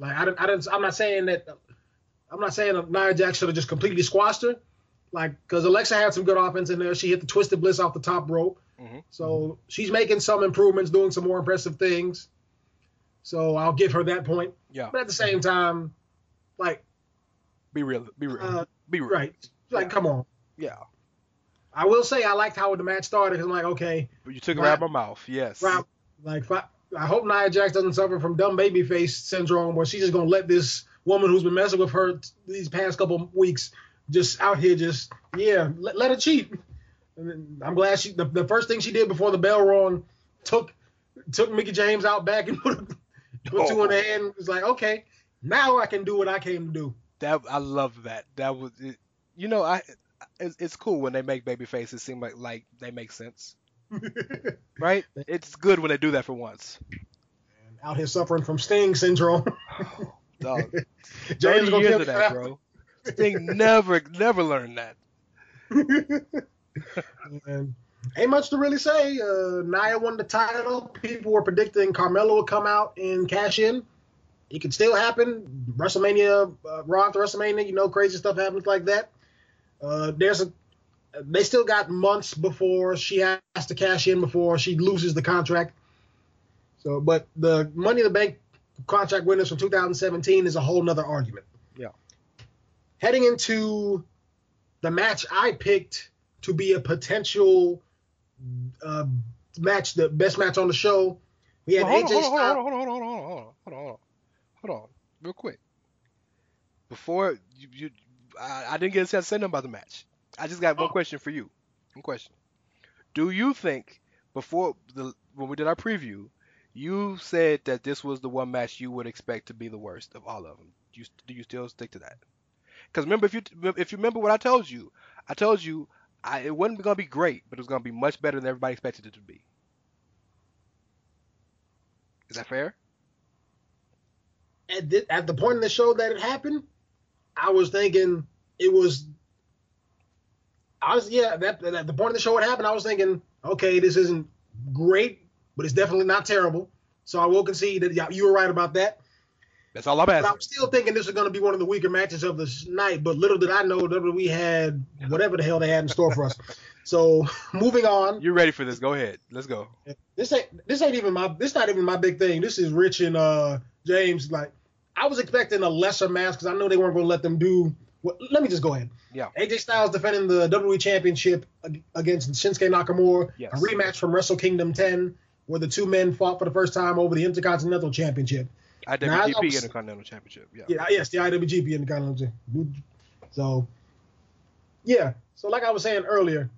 Like I'm not saying that Nia Jax should have just completely squashed her, like, because Alexa had some good offense in there. She hit the Twisted Bliss off the top rope, so she's making some improvements, doing some more impressive things. So I'll give her that point. Yeah. But at the same time, like, be real. Right. Like, come on. Yeah. I will say I liked how the match started, because I'm like, okay. But you took it out of my mouth. Yes. Right. Like, I hope Nia Jax doesn't suffer from dumb babyface syndrome, where she's just going to let this woman who's been messing with her these past couple weeks just out here let her cheat. And then I'm glad the first thing she did before the bell rung, took Mickie James out back and put two in the hand. It was like, okay, now I can do what I came to do. That I love that. That was it. You know, it's cool when they make babyfaces seem like they make sense. Right? It's good when they do that for once. And out here suffering from Sting syndrome. Oh, dog. James gonna get that, bro. Sting never learned that. And ain't much to really say. Nia won the title. People were predicting Carmelo would come out and cash in. It could still happen. WrestleMania, Raw after WrestleMania, you know, crazy stuff happens like that. They still got months before she has to cash in before she loses the contract. So, but the Money in the Bank contract winners from 2017 is a whole nother argument. Yeah. Heading into the match I picked to be a potential match, the best match on the show, we had AJ Styles. Hold on, real quick. Before I didn't get a chance to say nothing about the match. I just got one question for you. One question. Do you think, when we did our preview, you said that this was the one match you would expect to be the worst of all of them? Do you still stick to that? Because remember, if you remember what I told you, it wasn't going to be great, but it was going to be much better than everybody expected it to be. Is that fair? At the point in the show that it happened, I was thinking it was... at the point of the show it happened, I was thinking, okay, this isn't great, but it's definitely not terrible. So I will concede that you were right about that. That's all I'm asking. But I'm still thinking this is going to be one of the weaker matches of this night, but little did I know that we had whatever the hell they had in store for us. So moving on. You're ready for this. Go ahead. Let's go. This not even my big thing. This is Rich and James. Like, I was expecting a lesser match because I know they weren't going to let them do. Well, let me just go ahead. Yeah. AJ Styles defending the WWE Championship against Shinsuke Nakamura. Yes. A rematch from Wrestle Kingdom 10, where the two men fought for the first time over the Intercontinental Championship. IWGP Intercontinental Championship. Yeah. Yes, the IWGP Intercontinental Championship. So, yeah. So, like I was saying earlier,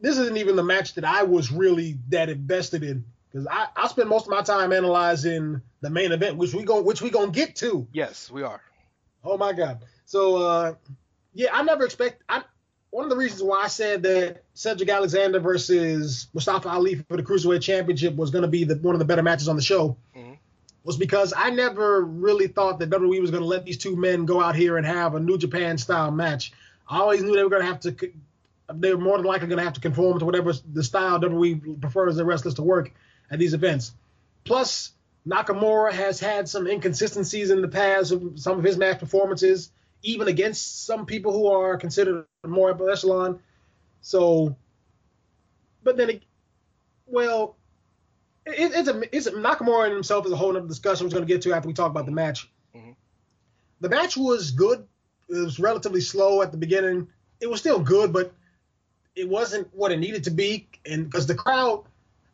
this isn't even the match that I was really that invested in. Because I spend most of my time analyzing the main event, which we gonna get to. Yes, we are. Oh my God! So I never expect. One of the reasons why I said that Cedric Alexander versus Mustafa Ali for the Cruiserweight Championship was gonna be one of the better matches on the show was because I never really thought that WWE was gonna let these two men go out here and have a New Japan style match. I always knew they were gonna have to. They were more than likely gonna have to conform to whatever the style WWE prefers their wrestlers to work at these events. Plus, Nakamura has had some inconsistencies in the past with some of his match performances, even against some people who are considered more upper echelon. So, but then, Nakamura in himself is a whole other discussion we're going to get to after we talk about the match. Mm-hmm. The match was good. It was relatively slow at the beginning. It was still good, but it wasn't what it needed to be, and because the crowd,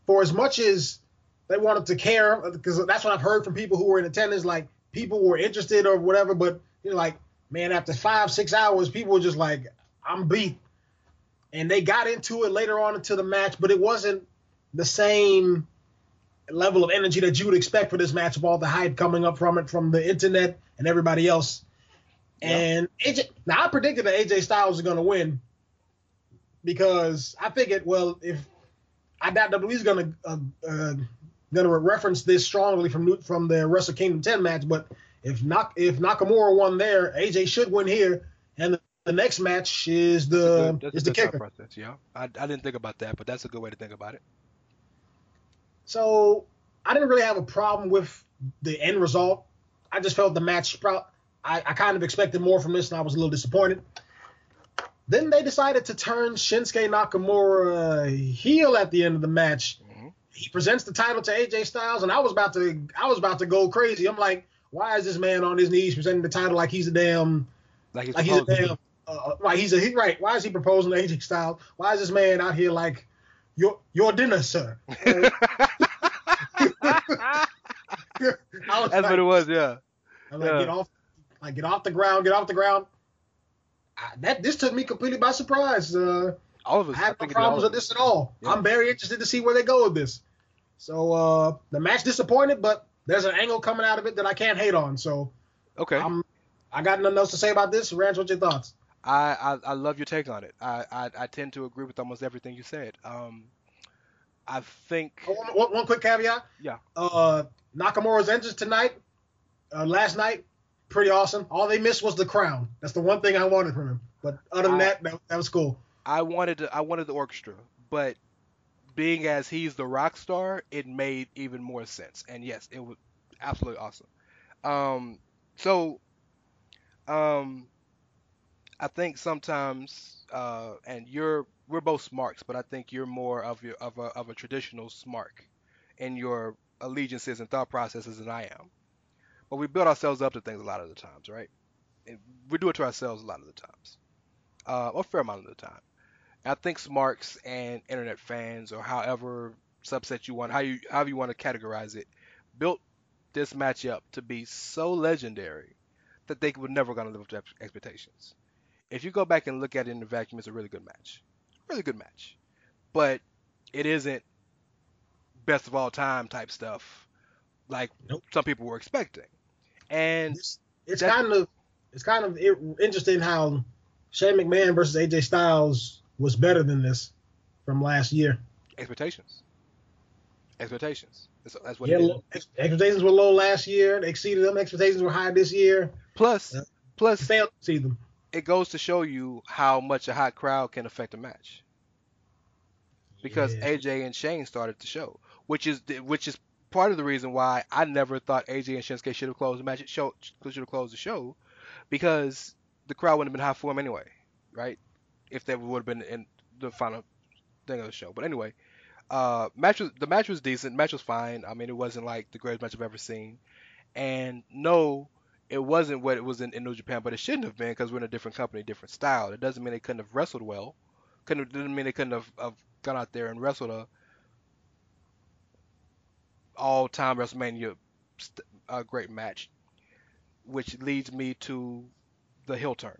for as much as they wanted to care, because that's what I've heard from people who were in attendance, like people were interested or whatever, but you're like, man, after 5-6 hours, people were just like, I'm beat. And they got into it later on into the match, but it wasn't the same level of energy that you would expect for this match with all the hype coming up from it, from the internet and everybody else. Yeah. And now I predicted that AJ Styles was going to win because I figured, I doubt WWE's gonna reference this strongly from the Wrestle Kingdom 10 match, but if Nakamura won there, AJ should win here, and the next match is the kicker. Process, yeah, I didn't think about that, but that's a good way to think about it. So I didn't really have a problem with the end result. I just felt the match. I kind of expected more from this, and I was a little disappointed. Then they decided to turn Shinsuke Nakamura heel at the end of the match. Mm-hmm. He presents the title to AJ Styles, and I was about to go crazy. I'm like, why is this man on his knees presenting the title like he's a damn, right? Why is he proposing to AJ Styles? Why is this man out here like your dinner, sir? That's like, what it was, yeah. I'm like, get off the ground. This took me completely by surprise. I have no problems with this at all. Yeah. I'm very interested to see where they go with this. So the match disappointed, but there's an angle coming out of it that I can't hate on. So okay, I got nothing else to say about this. Ranch, what's your thoughts? I love your take on it. I tend to agree with almost everything you said. I think one quick caveat. Yeah. Nakamura's entrance last night. Pretty awesome. All they missed was the crown. That's the one thing I wanted from him. But other than that was cool. I wanted the orchestra, but being as he's the rock star, it made even more sense. And yes, it was absolutely awesome. I think sometimes, and we're both smarks, but I think you're more of a traditional smart in your allegiances and thought processes than I am. But we build ourselves up to things a lot of the times, right? And we do it to ourselves a lot of the times. A fair amount of the time. And I think smarks and internet fans, or however subset you want, however you want to categorize it, built this match up to be so legendary that they were never going to live up to expectations. If you go back and look at it in the vacuum, it's a really good match. Really good match. But it isn't best of all time type stuff like some people were expecting. And it's kind of interesting how Shane McMahon versus AJ Styles was better than this from last year. Expectations. That's what it is. Expectations were low last year. They exceeded them. Expectations were high this year. Plus, failed to see them. It goes to show you how much a hot crowd can affect a match. Because AJ and Shane started to show, which is part of the reason why I never thought AJ and Shinsuke should have closed the match. Should have closed the show because the crowd wouldn't have been high for him anyway, right? If they would have been in the final thing of the show. But anyway, the match was decent. Match was fine. I mean, it wasn't like the greatest match I've ever seen. And no, it wasn't what it was in New Japan, but it shouldn't have been because we're in a different company, different style. It doesn't mean they couldn't have wrestled well. Doesn't mean they couldn't have gone out there and wrestled a all-time WrestleMania great match, which leads me to the heel turn.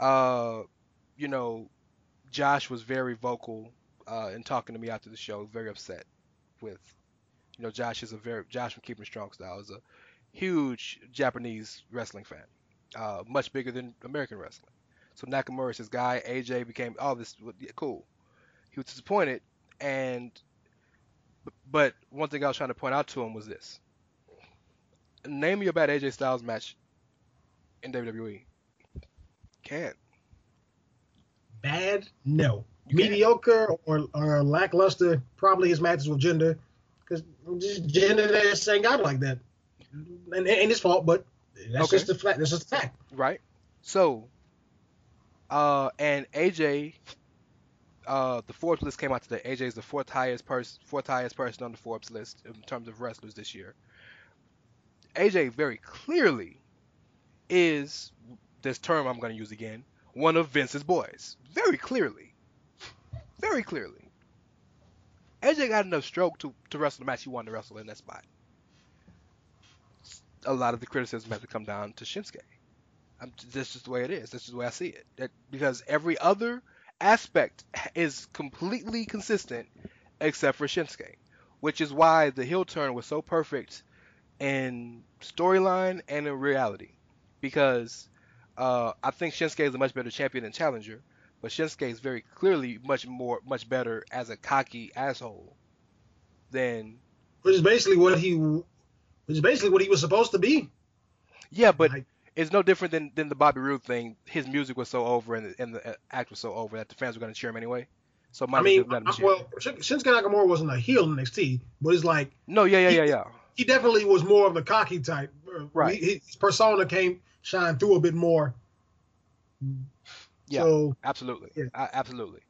You know, Josh was very vocal in talking to me after the show, very upset with, you know, Josh from Keeping Strong Style is a huge Japanese wrestling fan, much bigger than American wrestling. So Nakamura is his guy. AJ became all this cool. He was disappointed, but one thing I was trying to point out to him was this: name me a bad AJ Styles match in WWE. Can't. Bad? No. Mediocre or lackluster? Probably his matches with Jinder, because Jinder there sang out like that. And it ain't his fault, but that's okay. That's just the fact. Right. So, and AJ, the Forbes list came out today. AJ is the fourth highest person on the Forbes list in terms of wrestlers this year. AJ very clearly is, this term I'm going to use again, one of Vince's boys. Very clearly. Very clearly. AJ got enough stroke to wrestle the match he wanted to wrestle in that spot. A lot of the criticism has to come down to Shinsuke. This is the way it is. This is the way I see it. Because every other aspect is completely consistent except for Shinsuke, which is why the heel turn was so perfect in storyline and in reality. Because I think Shinsuke is a much better champion than challenger, but Shinsuke is very clearly much better as a cocky asshole than. Which is basically what he was supposed to be. Yeah, but it's no different than the Bobby Roode thing. His music was so over and the act was so over that the fans were going to cheer him anyway. So Shinsuke Nakamura wasn't a heel in NXT, but it's like he definitely was more of the cocky type. Right, his persona shine through a bit more. Yeah, so, absolutely, yeah. Absolutely.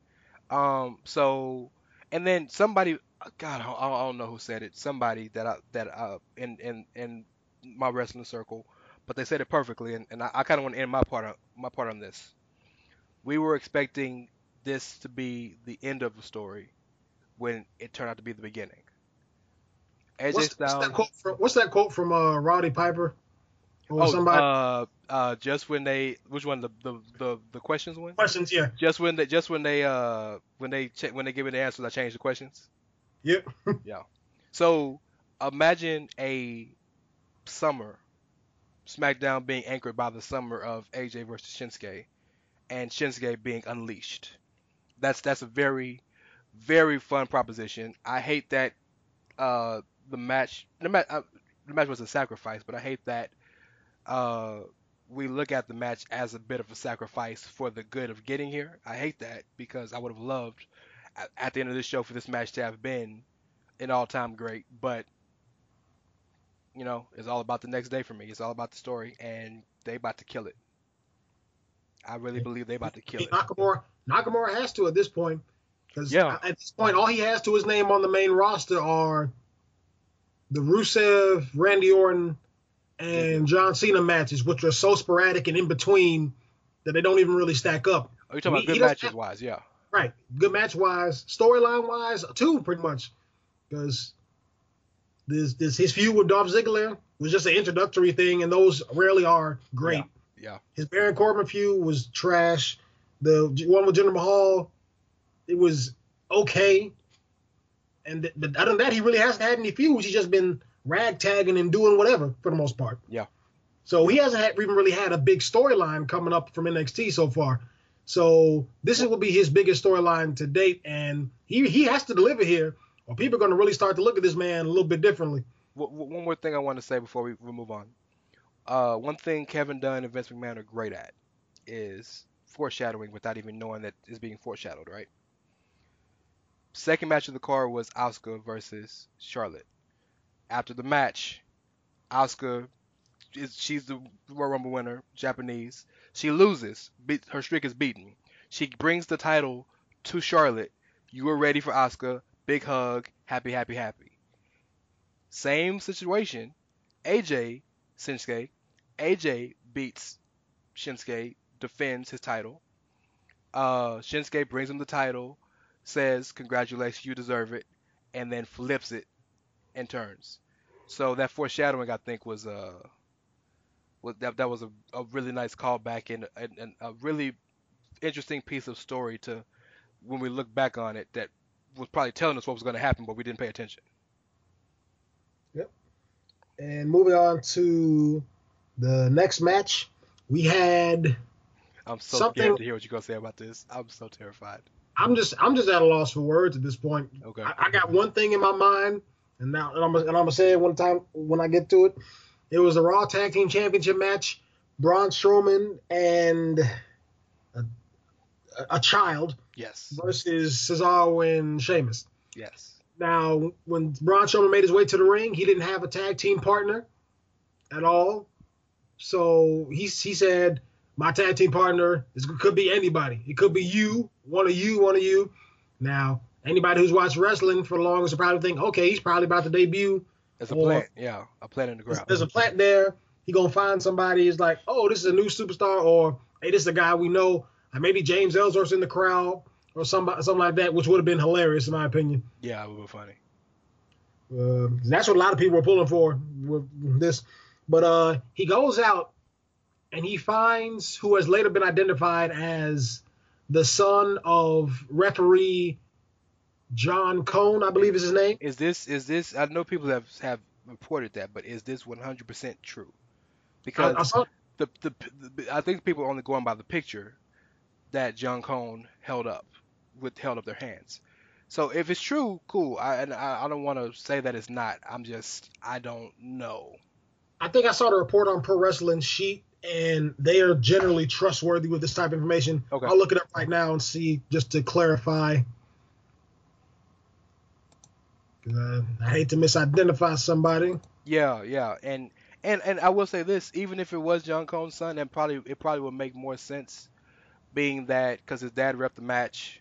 So, and then somebody, God, I don't know who said it. Somebody that I in my wrestling circle, but they said it perfectly, and I kind of want to end my part on this. We were expecting this to be the end of the story, when it turned out to be the beginning. AJ Styles. What's that quote from Roddy Piper? Or somebody? Just when they, which one, the questions one? Questions, yeah. Just when they give me the answers, I change the questions. Yep. Yeah. So imagine a summer SmackDown being anchored by the summer of AJ versus Shinsuke, and Shinsuke being unleashed. That's a very, very fun proposition. I hate that the match was a sacrifice, but I hate that. We look at the match as a bit of a sacrifice for the good of getting here. I hate that because I would have loved at the end of this show for this match to have been an all-time great, but you know, it's all about the next day for me. It's all about the story, and they about to kill it. I really believe they about to kill it. Nakamura has to at this point, because at this point, all he has to his name on the main roster are the Rusev, Randy Orton, and John Cena matches, which are so sporadic and in between that they don't even really stack up. Oh, you're talking about good matches-wise, yeah. Right. Good match-wise, storyline-wise, too, pretty much. Because his feud with Dolph Ziggler was just an introductory thing, and those rarely are great. Yeah. His Baron Corbin feud was trash. The one with Jinder Mahal, it was okay. But other than that, he really hasn't had any feuds. He's just been ragtagging and doing whatever for the most part. Yeah. So he hasn't even really had a big storyline coming up from NXT so far. So this will be his biggest storyline to date, and he has to deliver here, or people are going to really start to look at this man a little bit differently. One more thing I want to say before we move on. One thing Kevin Dunn and Vince McMahon are great at is foreshadowing without even knowing that it's being foreshadowed, right? Second match of the card was Asuka versus Charlotte. After the match, Asuka, she's the Royal Rumble winner, Japanese. She loses. Her streak is beaten. She brings the title to Charlotte. You were ready for Asuka. Big hug. Happy. Same situation. AJ Shinsuke. AJ beats Shinsuke, defends his title. Shinsuke brings him the title, says, congratulations, you deserve it, and then flips it and turns. So that foreshadowing, I think, was a really nice callback and a really interesting piece of story to when we look back on it that was probably telling us what was going to happen, but we didn't pay attention. Yep. And moving on to the next match, we had... I'm so scared to hear what you're going to say about this. I'm so terrified. I'm just at a loss for words at this point. Okay. I got one thing in my mind, and I'm going to say it one time when I get to it. It was the Raw Tag Team Championship match, Braun Strowman and a child. Yes. Versus Cesaro and Sheamus. Yes. Now, when Braun Strowman made his way to the ring, he didn't have a tag team partner at all. So he said, my tag team partner could be anybody. It could be you, one of you, one of you. Now, anybody who's watched wrestling for the longest will probably think, okay, he's probably about to debut. There's a plant, yeah, a plant in the ground. There's a plant there. He going to find somebody. He's like, oh, this is a new superstar, or hey, this is a guy we know. Maybe James Ellsworth's in the crowd or something like that, which would have been hilarious in my opinion. Yeah, it would have been funny. That's what a lot of people were pulling for with this. But he goes out. And he finds who has later been identified as the son of referee John Cone, I believe is his name. Is this? I know people have reported that, but is this 100% true? Because I think people are only going by the picture that John Cone held up their hands. So if it's true, cool. I don't want to say that it's not. I don't know. I think I saw the report on Pro Wrestling Sheet. And they are generally trustworthy with this type of information. Okay. I'll look it up right now and see just to clarify. I hate to misidentify somebody. Yeah, and I will say this: even if it was John Cone's son, it probably would make more sense, being that because his dad repped the match,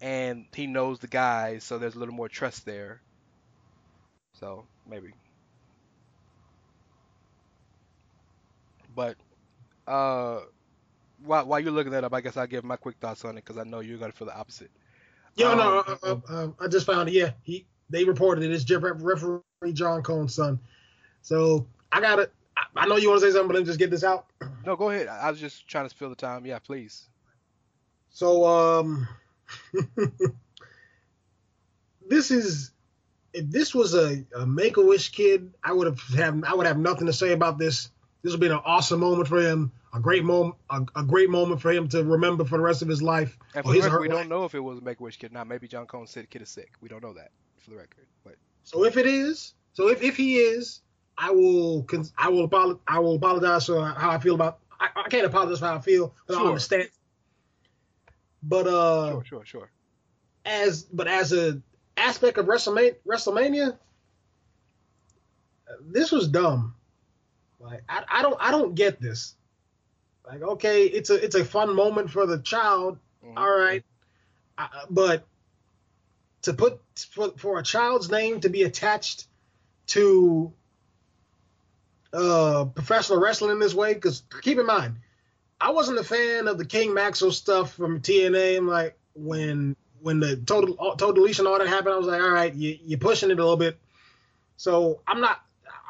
and he knows the guys, so there's a little more trust there. So maybe. But while you're looking that up, I guess I'll give my quick thoughts on it because I know you're going to feel the opposite. Yeah, I just found it. Yeah, they reported it. It's referee John Cone's son. So I got it. I know you want to say something, but let me just get this out. No, go ahead. I was just trying to fill the time. Yeah, please. So if this was a Make-A-Wish kid, I would have nothing to say about this. This will be an awesome moment for him, a great moment for him to remember for the rest of his life. And for the record, we don't know if it was a Make-A-Wish kid or not. Maybe John Cone said the kid is sick. We don't know that for the record. But so if it is, if he is, I will apologize for how I feel about. I can't apologize for how I feel, but sure. I understand. But sure. As a aspect of WrestleMania, this was dumb. Like I don't get this. Like, okay, it's a fun moment for the child, mm-hmm. All right, but to put for a child's name to be attached to professional wrestling in this way, because keep in mind, I wasn't a fan of the King Maxwell stuff from TNA. I'm like, when the total deletion and all that happened, I was like, all right, you're pushing it a little bit. So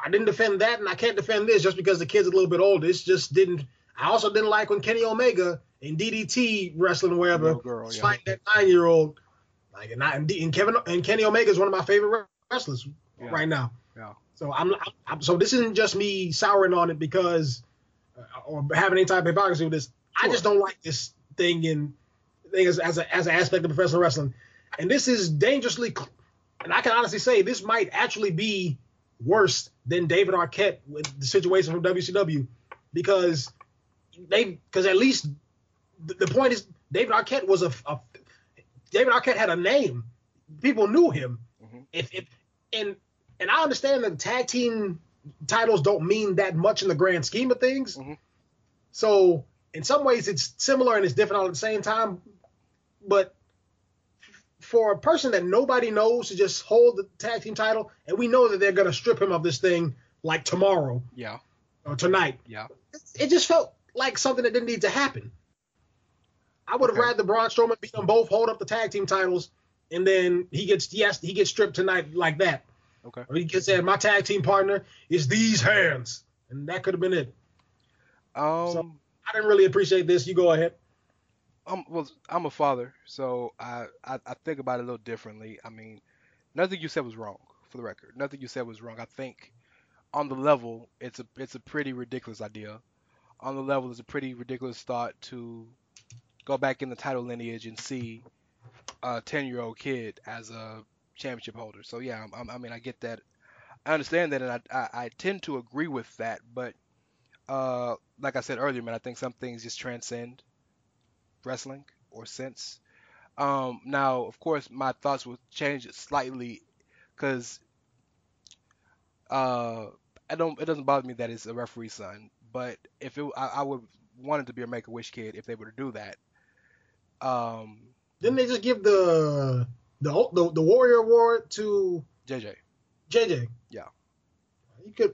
I didn't defend that, and I can't defend this just because the kid's a little bit older. It's just didn't. I also didn't like when Kenny Omega and DDT wrestling wherever was fighting that 9-year-old. Like, and Kenny Omega is one of my favorite wrestlers right now. Yeah. So so this isn't just me souring on it because or having any type of hypocrisy with this. Sure. I just don't like this thing as an aspect of professional wrestling, and this is dangerously. And I can honestly say this might actually be worse than David Arquette with the situation from WCW, because at least the point is David Arquette was David Arquette had a name, people knew him. Mm-hmm. And I understand that tag team titles don't mean that much in the grand scheme of things. Mm-hmm. So in some ways it's similar and it's different all at the same time, but for a person that nobody knows to just hold the tag team title, and we know that they're going to strip him of this thing like tomorrow. Yeah. or tonight. Yeah. It just felt like something that didn't need to happen. I would have rather Braun Strowman beat them both, hold up the tag team titles, and then he gets stripped tonight like that. Okay. Or he gets said, my tag team partner is these hands, and that could have been it. So I didn't really appreciate this. You go ahead. I'm a father, so I think about it a little differently. I mean, nothing you said was wrong, for the record. Nothing you said was wrong. I think on the level, it's a pretty ridiculous idea. On the level, it's a pretty ridiculous thought to go back in the title lineage and see a 10-year-old kid as a championship holder. So yeah, I mean, I get that, I understand that, and I tend to agree with that. But like I said earlier, man, I think some things just transcend wrestling or sense. Now, of course, my thoughts will change slightly because it doesn't bother me that it's a referee's son. But I would want it to be a Make-A-Wish kid if they were to do that. Didn't they just give the Warrior Award to JJ? JJ. Yeah. You could.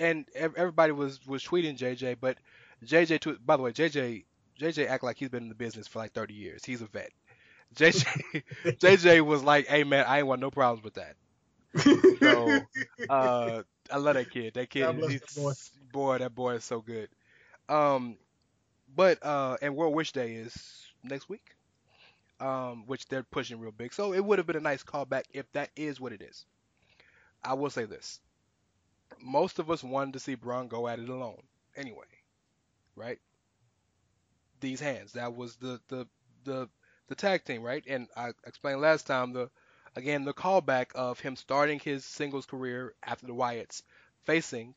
And everybody was tweeting JJ, but JJ. By the way, JJ act like he's been in the business for like 30 years. He's a vet. JJ JJ was like, "Hey man, I ain't want no problems with that." So I love that kid. That kid, that boy is so good. And World Wish Day is next week, which they're pushing real big. So it would have been a nice callback if that is what it is. I will say this: most of us wanted to see Braun go at it alone, anyway, right? These hands. That was the tag team, right? And I explained last time the callback of him starting his singles career after the Wyatts, facing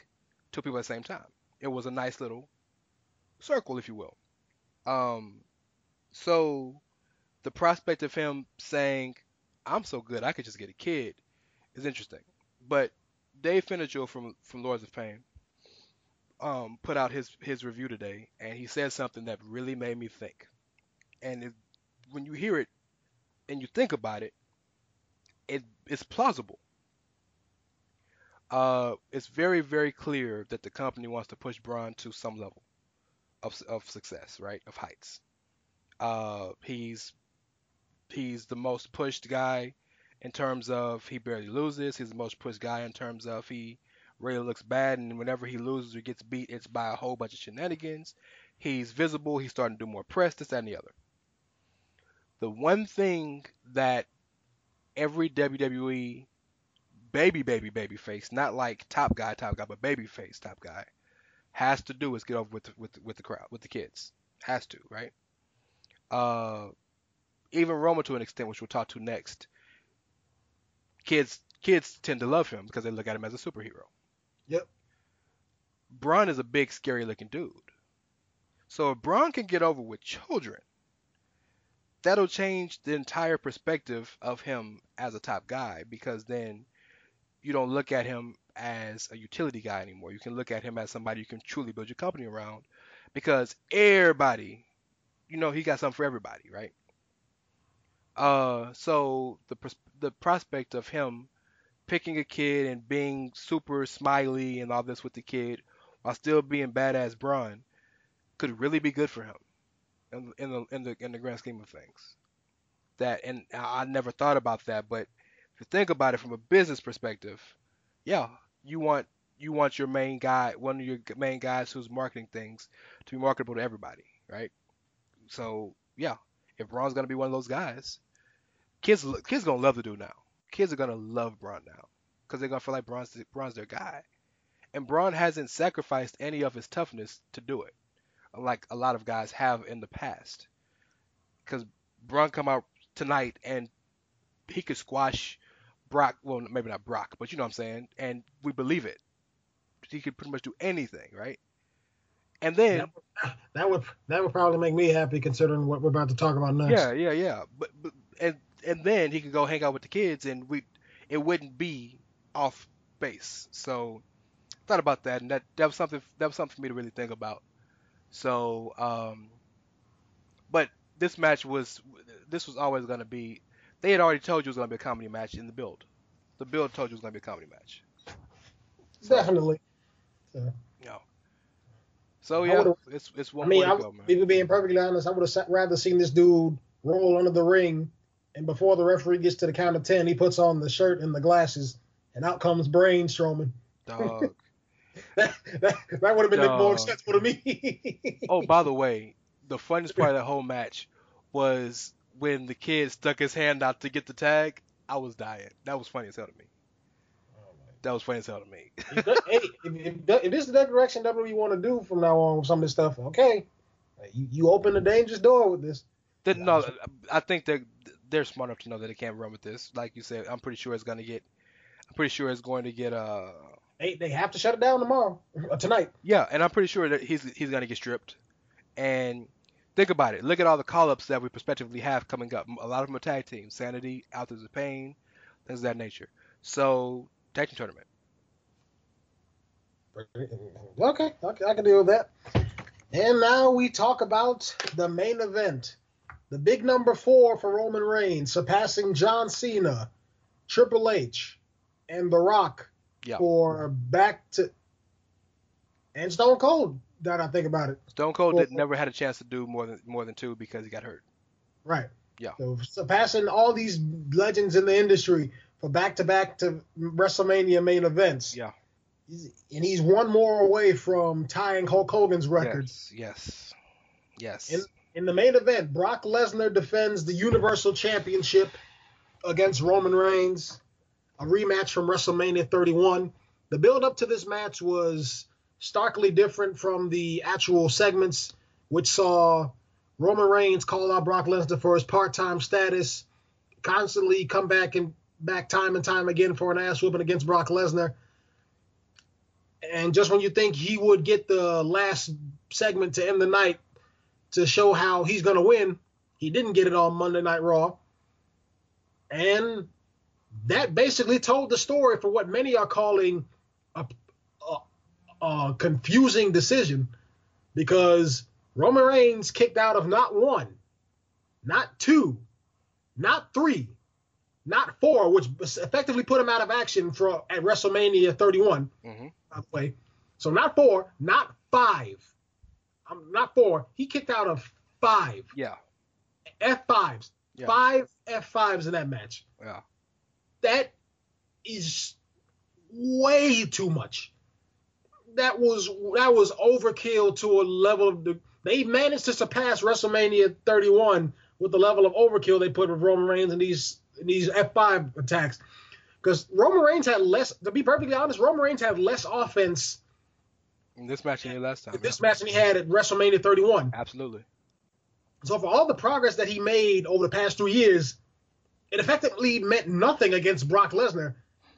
two people at the same time. It was a nice little circle, if you will. So the prospect of him saying, "I'm so good, I could just get a kid," is interesting. But Dave Fincher from Lords of Pain put out his review today, and he said something that really made me think. And when you hear it and you think about it, it's plausible. It's very, very clear that the company wants to push Braun to some level of success, right? Of heights. He's the most pushed guy in terms of he barely loses. He's the most pushed guy in terms of he really looks bad, and whenever he loses or gets beat, it's by a whole bunch of shenanigans. He's visible. He's starting to do more press, this, that, and the other. The one thing that every WWE baby face, not like top guy, but baby face top guy, has to do is get over with the crowd, with the kids. Has to, right? Even Roman to an extent, which we'll talk to next. Kids tend to love him because they look at him as a superhero. Yep. Braun is a big, scary-looking dude. So if Braun can get over with children, that'll change the entire perspective of him as a top guy, because then you don't look at him as a utility guy anymore. You can look at him as somebody you can truly build your company around, because everybody, he got something for everybody, right? So the prospect of him picking a kid and being super smiley and all this with the kid while still being badass Braun could really be good for him in the grand scheme of things. And I never thought about that, but if you think about it from a business perspective, yeah, you want your main guy, one of your main guys who's marketing things, to be marketable to everybody, right? So yeah, if Braun's gonna be one of those guys, kids gonna love the dude now. Kids are gonna love Braun now because they're gonna feel like Braun's their guy, and Braun hasn't sacrificed any of his toughness to do it, like a lot of guys have in the past. Because Braun come out tonight and he could squash Brock. Well, maybe not Brock, but you know what I'm saying. And we believe it. He could pretty much do anything, right? And then that would probably make me happy considering what we're about to talk about next. Yeah. But and then he could go hang out with the kids, and it wouldn't be off base. So I thought about that, and that was something for me to really think about. So, but this match was always going to be. They had already told you it was going to be a comedy match in the build. The build told you it was going to be a comedy match. So, definitely. So. No. So yeah, it's one more to go, man. Even being perfectly honest, I would have rather seen this dude roll under the ring, and before the referee gets to the count of 10, he puts on the shirt and the glasses, and out comes Braun Strowman. Dog. that would have been more acceptable to me. Oh, by the way, the funniest part of the whole match was when the kid stuck his hand out to get the tag. I was dying. That was funny as hell to me. That was funny as hell to me. Hey, if this is the direction WWE want to do from now on with some of this stuff, okay. You open a dangerous door with this. No, I think they're smart enough to know that they can't run with this. Like you said, I'm pretty sure it's going to get They have to shut it down tomorrow or tonight. Yeah, and I'm pretty sure that he's going to get stripped. And think about it. Look at all the call-ups that we prospectively have coming up. A lot of them are tag teams. Sanity, Out There's a Pain, things of that nature. So, tag team tournament. Okay, I can deal with that. And now we talk about the main event. The big number 4 for Roman Reigns, surpassing John Cena, Triple H, and The Rock for back to... And Stone Cold, now that I think about it. Stone Cold never had a chance to do more than two because he got hurt. Right. Yeah. So surpassing all these legends in the industry for back-to-back to WrestleMania main events. Yeah. And he's one more away from tying Hulk Hogan's record. Yes. In the main event, Brock Lesnar defends the Universal Championship against Roman Reigns, a rematch from WrestleMania 31. The build-up to this match was starkly different from the actual segments, which saw Roman Reigns call out Brock Lesnar for his part-time status, constantly come back time and time again for an ass whooping against Brock Lesnar. And just when you think he would get the last segment to end the night to show how he's going to win, he didn't get it on Monday Night Raw. And that basically told the story for what many are calling a confusing decision, because Roman Reigns kicked out of not one, not two, not three, not four, which effectively put him out of action at WrestleMania 31. Mm-hmm. By the way, so not four, not five. Not four. He kicked out of 5. Yeah. F5s. Yeah. 5 F5s in that match. Yeah. That is way too much. That was overkill to a level of they managed to surpass WrestleMania 31 with the level of overkill they put with Roman Reigns and these F5 attacks. Because Roman Reigns had less, to be perfectly honest, Roman Reigns had less offense in this match than he had last time. This match than he had at WrestleMania 31. Absolutely. So for all the progress that he made over the past 3 years, it effectively meant nothing against Brock Lesnar.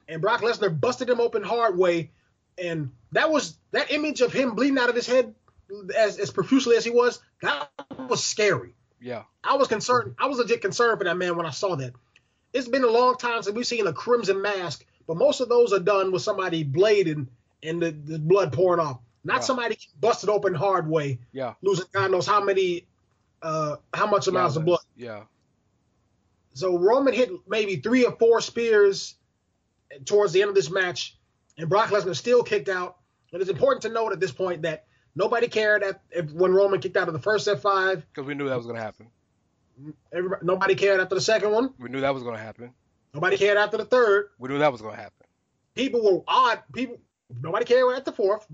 And Brock Lesnar busted him open hard way. And that image of him bleeding out of his head as profusely as he was, that was scary. Yeah. I was concerned. I was legit concerned for that man when I saw that. It's been a long time since we've seen a crimson mask, but most of those are done with somebody blading and the blood pouring off. Not somebody busted open hard way. Yeah. Losing God knows how much amounts of blood. Yeah. So Roman hit maybe 3 or 4 spears towards the end of this match, and Brock Lesnar still kicked out. And it's important to note at this point that nobody cared when Roman kicked out of the first F5. Because we knew that was going to happen. Nobody cared after the second one. We knew that was going to happen. Nobody cared after the third. We knew that was going to happen. Nobody cared at the fourth.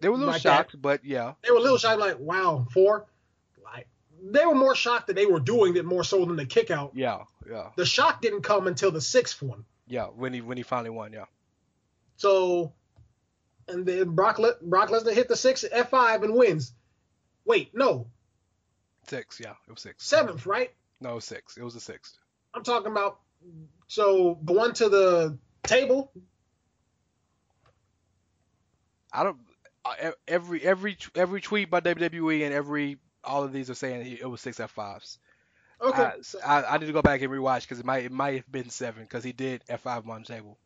They were a little shocked, but yeah. They were a little shocked, like, wow, 4? Like, they were more shocked that they were doing it more so than the kick out. Yeah. The shock didn't come until the 6th one. Yeah, when he finally won, yeah. So, and then Brock Lesnar hit the 6th F5 and wins. Wait, no. 6, yeah, it was 6. 7th, right? No, 6. It was the 6th. I'm talking about, so the one to the table. I don't. Every tweet by WWE and all of these are saying it was 6 F5s. Okay. I need to go back and rewatch because it might have been 7 because he did F5 on the table.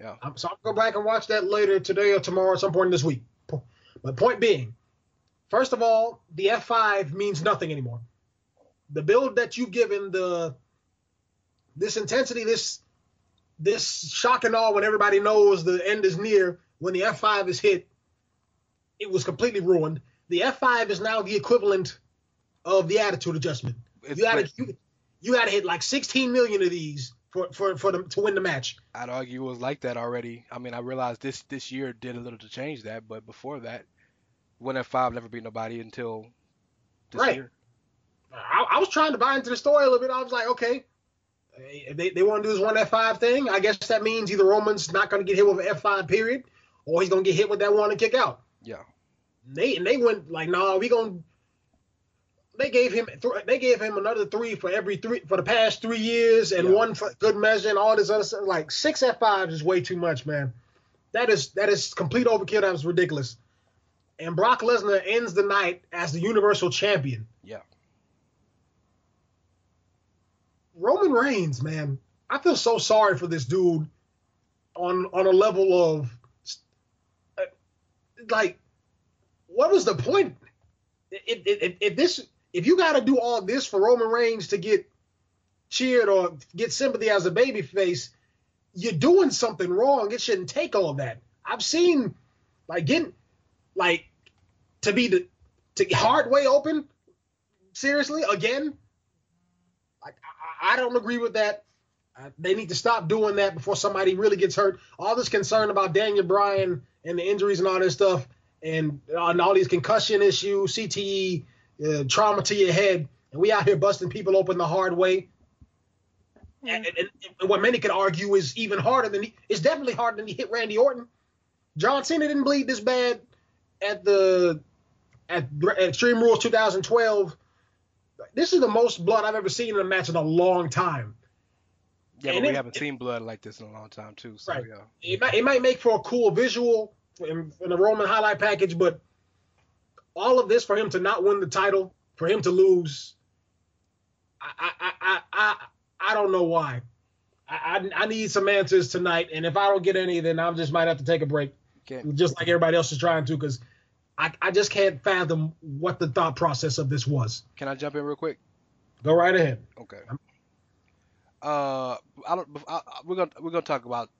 Yeah. So I'll go back and watch that later today or tomorrow at some point this week. But point being, first of all, the F5 means nothing anymore. The build that you've given, this intensity, this shock and awe when everybody knows the end is near, when the F5 is hit, it was completely ruined. The F5 is now the equivalent of the attitude adjustment. You got to hit like 16 million of these for them to win the match. I'd argue it was like that already. I mean, I realized this year did a little to change that, but before that, 1F5 never beat nobody until this year. I was trying to buy into the story a little bit. I was like, okay, if they want to do this 1F5 thing, I guess that means either Roman's not going to get hit with an F5 period, or he's going to get hit with that one and kick out. Yeah. And they went like, nah, we going to... They gave him another three for every three for the past 3 years, and one for good measure, and all this other stuff. Like 6 F5s is way too much, man. That is complete overkill. That was ridiculous. And Brock Lesnar ends the night as the Universal Champion. Yeah. Roman Reigns, man, I feel so sorry for this dude on a level of like, what was the point? If you got to do all this for Roman Reigns to get cheered or get sympathy as a babyface, you're doing something wrong. It shouldn't take all that. I've seen like to be the hard way open. Seriously, again, like I don't agree with that. They need to stop doing that before somebody really gets hurt. All this concern about Daniel Bryan and the injuries and all this stuff, and all these concussion issues, CTE, trauma to your head, and we out here busting people open the hard way. And what many could argue is even harder than it's definitely harder than he hit Randy Orton. John Cena didn't bleed this bad at Extreme Rules 2012. This is the most blood I've ever seen in a match in a long time. Yeah, and but we haven't seen blood like this in a long time too. So, right. Yeah. It might make for a cool visual in a Roman highlight package, but all of this for him to not win the title, for him to lose, I don't know why. I need some answers tonight, and if I don't get any, then I just might have to take a break, just like everybody else is trying to, because I just can't fathom what the thought process of this was. Can I jump in real quick? Go right ahead. Okay. We're gonna talk about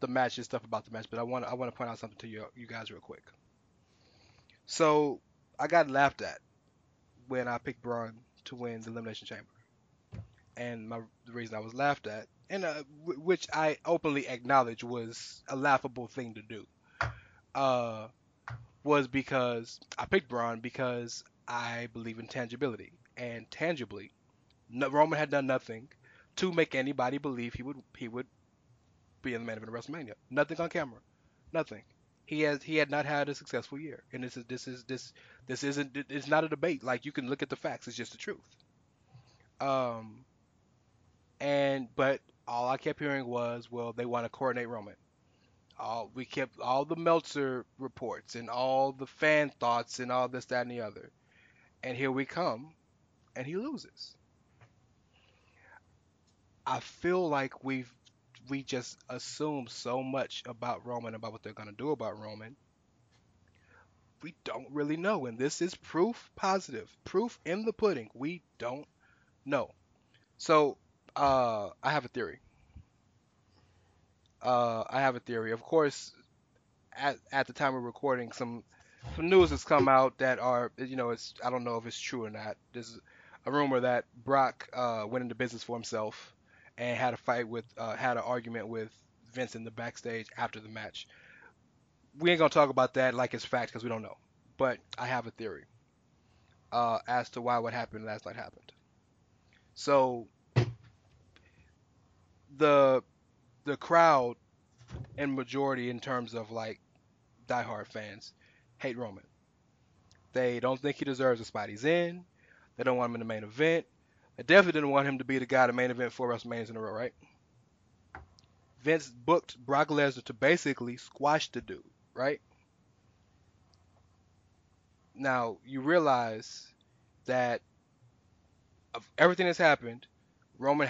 the match and stuff about the match, but I want to point out something to you guys real quick. So I got laughed at when I picked Braun to win the Elimination Chamber, and the reason I was laughed at, and which I openly acknowledge was a laughable thing to do, was because I picked Braun because I believe in tangibility, and tangibly, Roman had done nothing to make anybody believe he would be in the main event of WrestleMania. Nothing on camera. Nothing. He had not had a successful year. And it's not a debate. Like, you can look at the facts, it's just the truth. But all I kept hearing was, well, they want to coordinate Roman. We kept all the Meltzer reports and all the fan thoughts and all this, that, and the other. And here we come, and he loses. I feel like we just assume so much about Roman, about what they're going to do about Roman. We don't really know. And this is proof positive. Proof in the pudding. We don't know. So, I have a theory. Of course, at the time of recording, some news has come out that are, I don't know if it's true or not. There's a rumor that Brock went into business for himself and had a fight with, had an argument with Vince in the backstage after the match. We ain't gonna talk about that like it's fact because we don't know. But I have a theory as to why what happened last night happened. So the crowd and majority in terms of like diehard fans hate Roman. They don't think he deserves a spot he's in. They don't want him in the main event. I definitely didn't want him to be the guy to main event four WrestleManias in a row, right? Vince booked Brock Lesnar to basically squash the dude, right? Now, you realize that of everything that's happened, Roman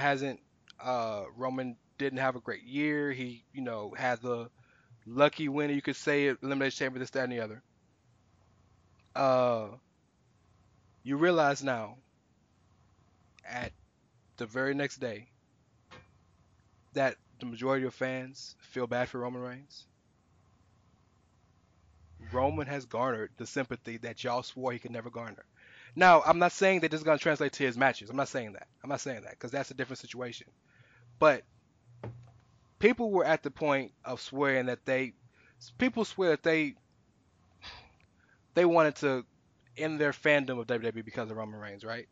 didn't have a great year. He, had the lucky winner, you could say, Elimination Chamber, this, that, and the other. You realize now, at the very next day, that the majority of fans feel bad for Roman Reigns. Roman has garnered the sympathy that y'all swore he could never garner. Now, I'm not saying that this is going to translate to his matches. I'm not saying that. I'm not saying that, because that's a different situation. But people were at the point of swearing that they... People swear that they wanted to end their fandom of WWE because of Roman Reigns, right?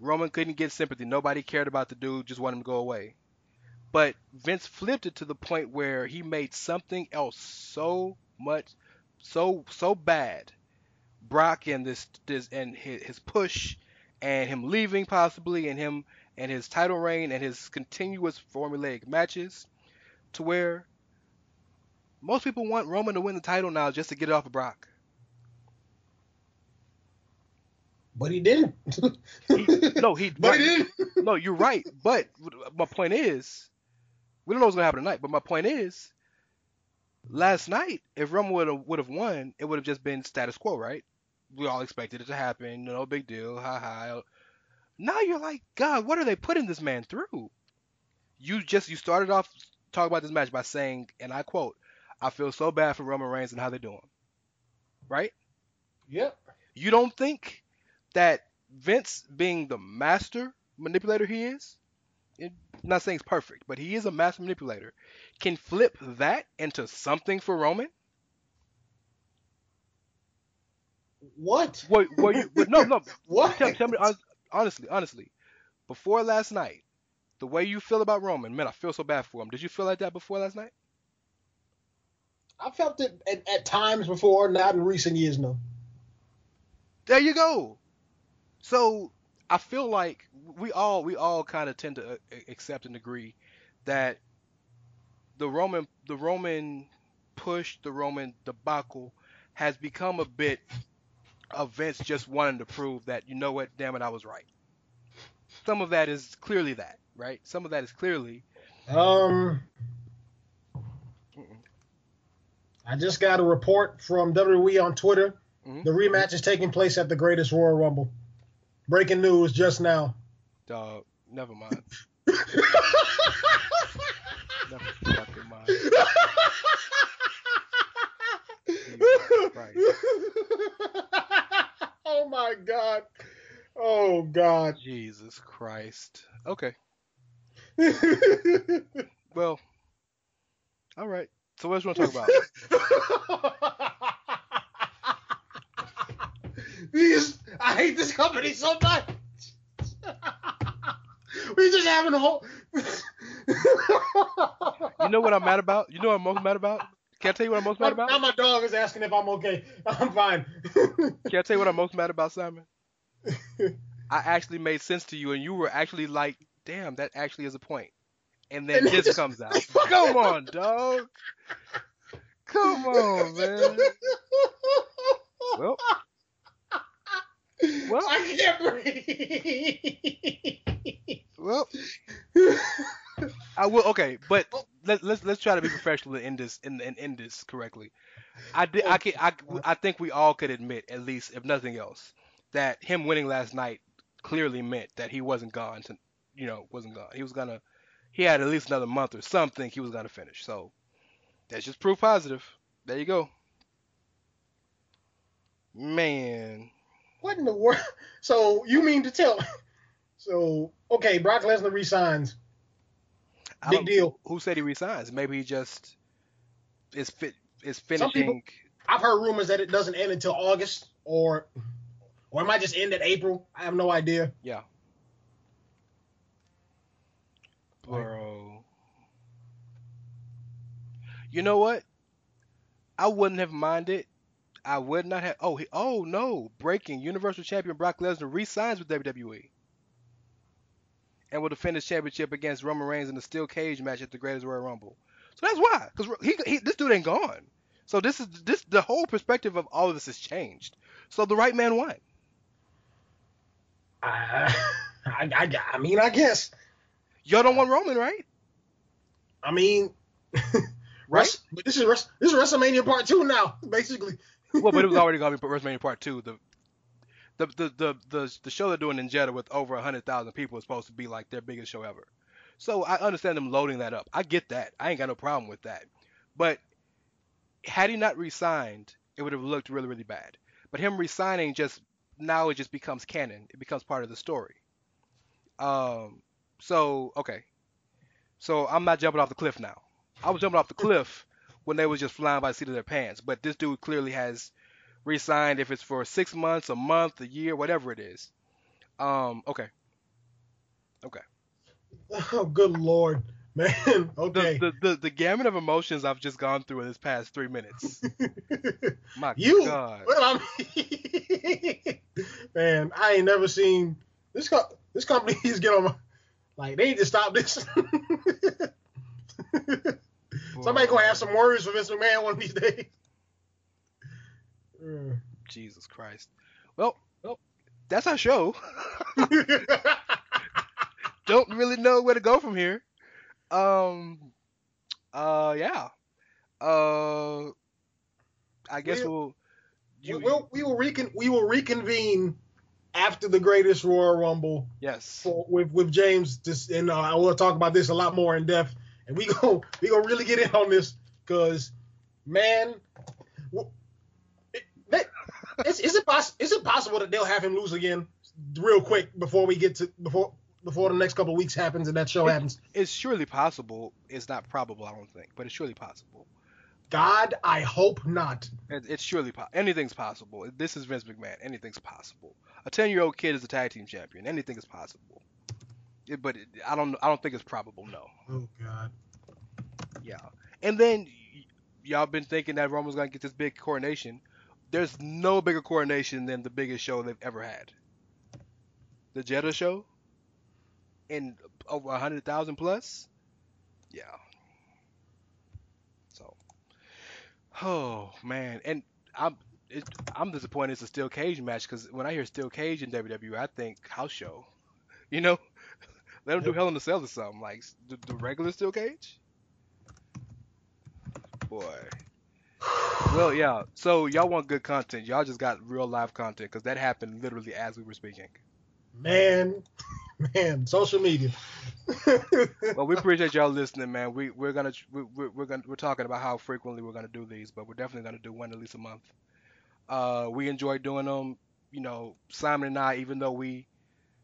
Roman couldn't get sympathy. Nobody cared about the dude, just wanted him to go away. But Vince flipped it to the point where he made something else so much, so bad. Brock and this and his push and him leaving possibly and him and his title reign and his continuous formulaic matches, to where most people want Roman to win the title now just to get it off of Brock. But he didn't. No, you're right. But my point is, we don't know what's going to happen tonight, but my point is, last night, if Roman would have won, it would have just been status quo, right? We all expected it to happen. No big deal. Ha. Now you're like, God, what are they putting this man through? You started off talking about this match by saying, and I quote, "I feel so bad for Roman Reigns and how they do him." Right? Yep. You don't think that Vince, being the master manipulator he is, I'm not saying it's perfect, but he is a master manipulator, can flip that into something for Roman? What? No. What? Tell me honestly. Before last night, the way you feel about Roman, man, I feel so bad for him. Did you feel like that before last night? I felt it at times before, not in recent years, no. There you go. So I feel like we all kind of tend to accept and agree that the Roman push, the Roman debacle, has become a bit of Vince just wanting to prove that, you know what, damn it, I was right. Some of that is clearly that, right? Some of that is clearly. I just got a report from WWE on Twitter. Mm-hmm. The rematch is taking place at the Greatest Royal Rumble. Breaking news just now. Dog, never mind. Never fucking mind. Oh my God. Oh God. Jesus Christ. Okay. Well, all right. So what else do you want to talk about? I hate this company so much. We just having a whole... You know what I'm mad about? You know what I'm most mad about? Can I tell you what I'm most mad about? Now my dog is asking if I'm okay. I'm fine. Can I tell you what I'm most mad about, Simon? I actually made sense to you, and you were actually like, damn, that actually is a point. And then this comes out. Come on, dog. Come on, man. Well, I can't breathe. Well, I will. Okay, but let's try to be professional and end this correctly. I think we all could admit, at least if nothing else, that him winning last night clearly meant that he wasn't gone. He was gonna. He had at least another month or something. He was gonna finish. So that's just proof positive. There you go, man. What in the world? So, you mean to tell... So, okay, Brock Lesnar resigns. Big deal. Who said he resigns? Maybe he just is finishing... Some people, I've heard rumors that it doesn't end until August, or it might just end at April. I have no idea. Yeah. Bro. You know what? I wouldn't have minded... I would not have... Oh, no. Breaking. Universal Champion Brock Lesnar re-signs with WWE. And will defend his championship against Roman Reigns in a steel cage match at the Greatest Royal Rumble. So that's why. Because this dude ain't gone. So this is the whole perspective of all of this has changed. So the right man won. I mean, I guess. Y'all don't want Roman, right? I mean... Right? But this is WrestleMania Part 2 now, basically. Well, but it was already going to be WrestleMania Part 2. The show they're doing in Jeddah with over 100,000 people is supposed to be like their biggest show ever. So I understand them loading that up. I get that. I ain't got no problem with that. But had he not resigned, it would have looked really, really bad. But him resigning just now, it just becomes canon. It becomes part of the story. So I'm not jumping off the cliff now. I was jumping off the cliff when they was just flying by the seat of their pants. But this dude clearly has resigned, if it's for 6 months, a month, a year, whatever it is. Okay. Oh, good Lord, man. Okay. The gamut of emotions I've just gone through in this past 3 minutes. My God. Well, man, I ain't never seen this company just get on my... Like, they need to stop this. Somebody gonna have some words for Vince McMahon one of these days. Jesus Christ. Well, that's our show. Don't really know where to go from here. I guess we will reconvene after the Greatest Royal Rumble. Yes. With James, and I will talk about this a lot more in depth. And we gonna really get in on this, because, man, is it possible that they'll have him lose again real quick before the next couple of weeks happens and that show happens? It's surely possible. It's not probable, I don't think, but it's surely possible. God, I hope not. It's surely possible. Anything's possible. This is Vince McMahon. Anything's possible. A 10-year-old kid is a tag team champion. Anything is possible. I don't think it's probable. No. Oh God. Yeah. And then y'all been thinking that Roman's gonna get this big coronation. There's no bigger coronation than the biggest show they've ever had. The Jeddah show. And over 100,000 plus. Yeah. So. Oh man, and I'm disappointed it's a steel cage match, because when I hear steel cage in WWE, I think house show. You know. Let them do Hell in a Cell or something, like the regular steel cage. Boy. Well, yeah. So y'all want good content? Y'all just got real live content, because that happened literally as we were speaking. Man, social media. Well, we appreciate y'all listening, man. We're talking about how frequently we're gonna do these, but we're definitely gonna do one at least a month. We enjoy doing them. You know, Simon and I, even though we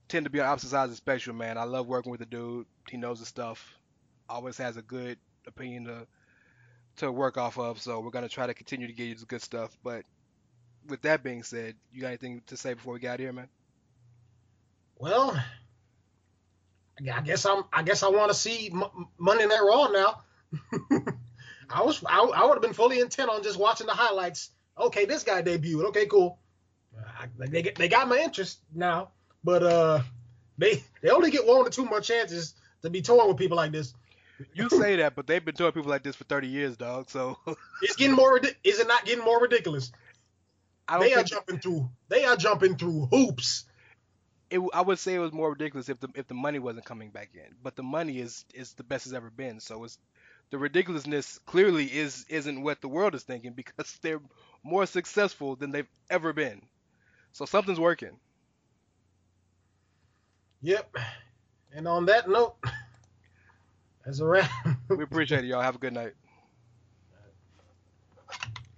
tend to be on opposite sides of the spectrum, man. I love working with the dude. He knows his stuff. Always has a good opinion to work off of. So we're gonna try to continue to give you the good stuff. But with that being said, you got anything to say before we get out of here, man? Well, I guess I want to see Monday Night Raw now. I would have been fully intent on just watching the highlights. Okay, this guy debuted. Okay, cool. They got my interest now. But they only get 1 or 2 more chances to be torn with people like this. You say that, but they've been torn with people like this for 30 years, dog. So is it not getting more ridiculous? They are jumping through hoops. I would say it was more ridiculous if the money wasn't coming back in. But the money is the best it's ever been. So it's the ridiculousness clearly isn't what the world is thinking, because they're more successful than they've ever been. So something's working. Yep. And on that note, that's a wrap. We appreciate it, y'all. Have a good night.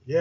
Yeah.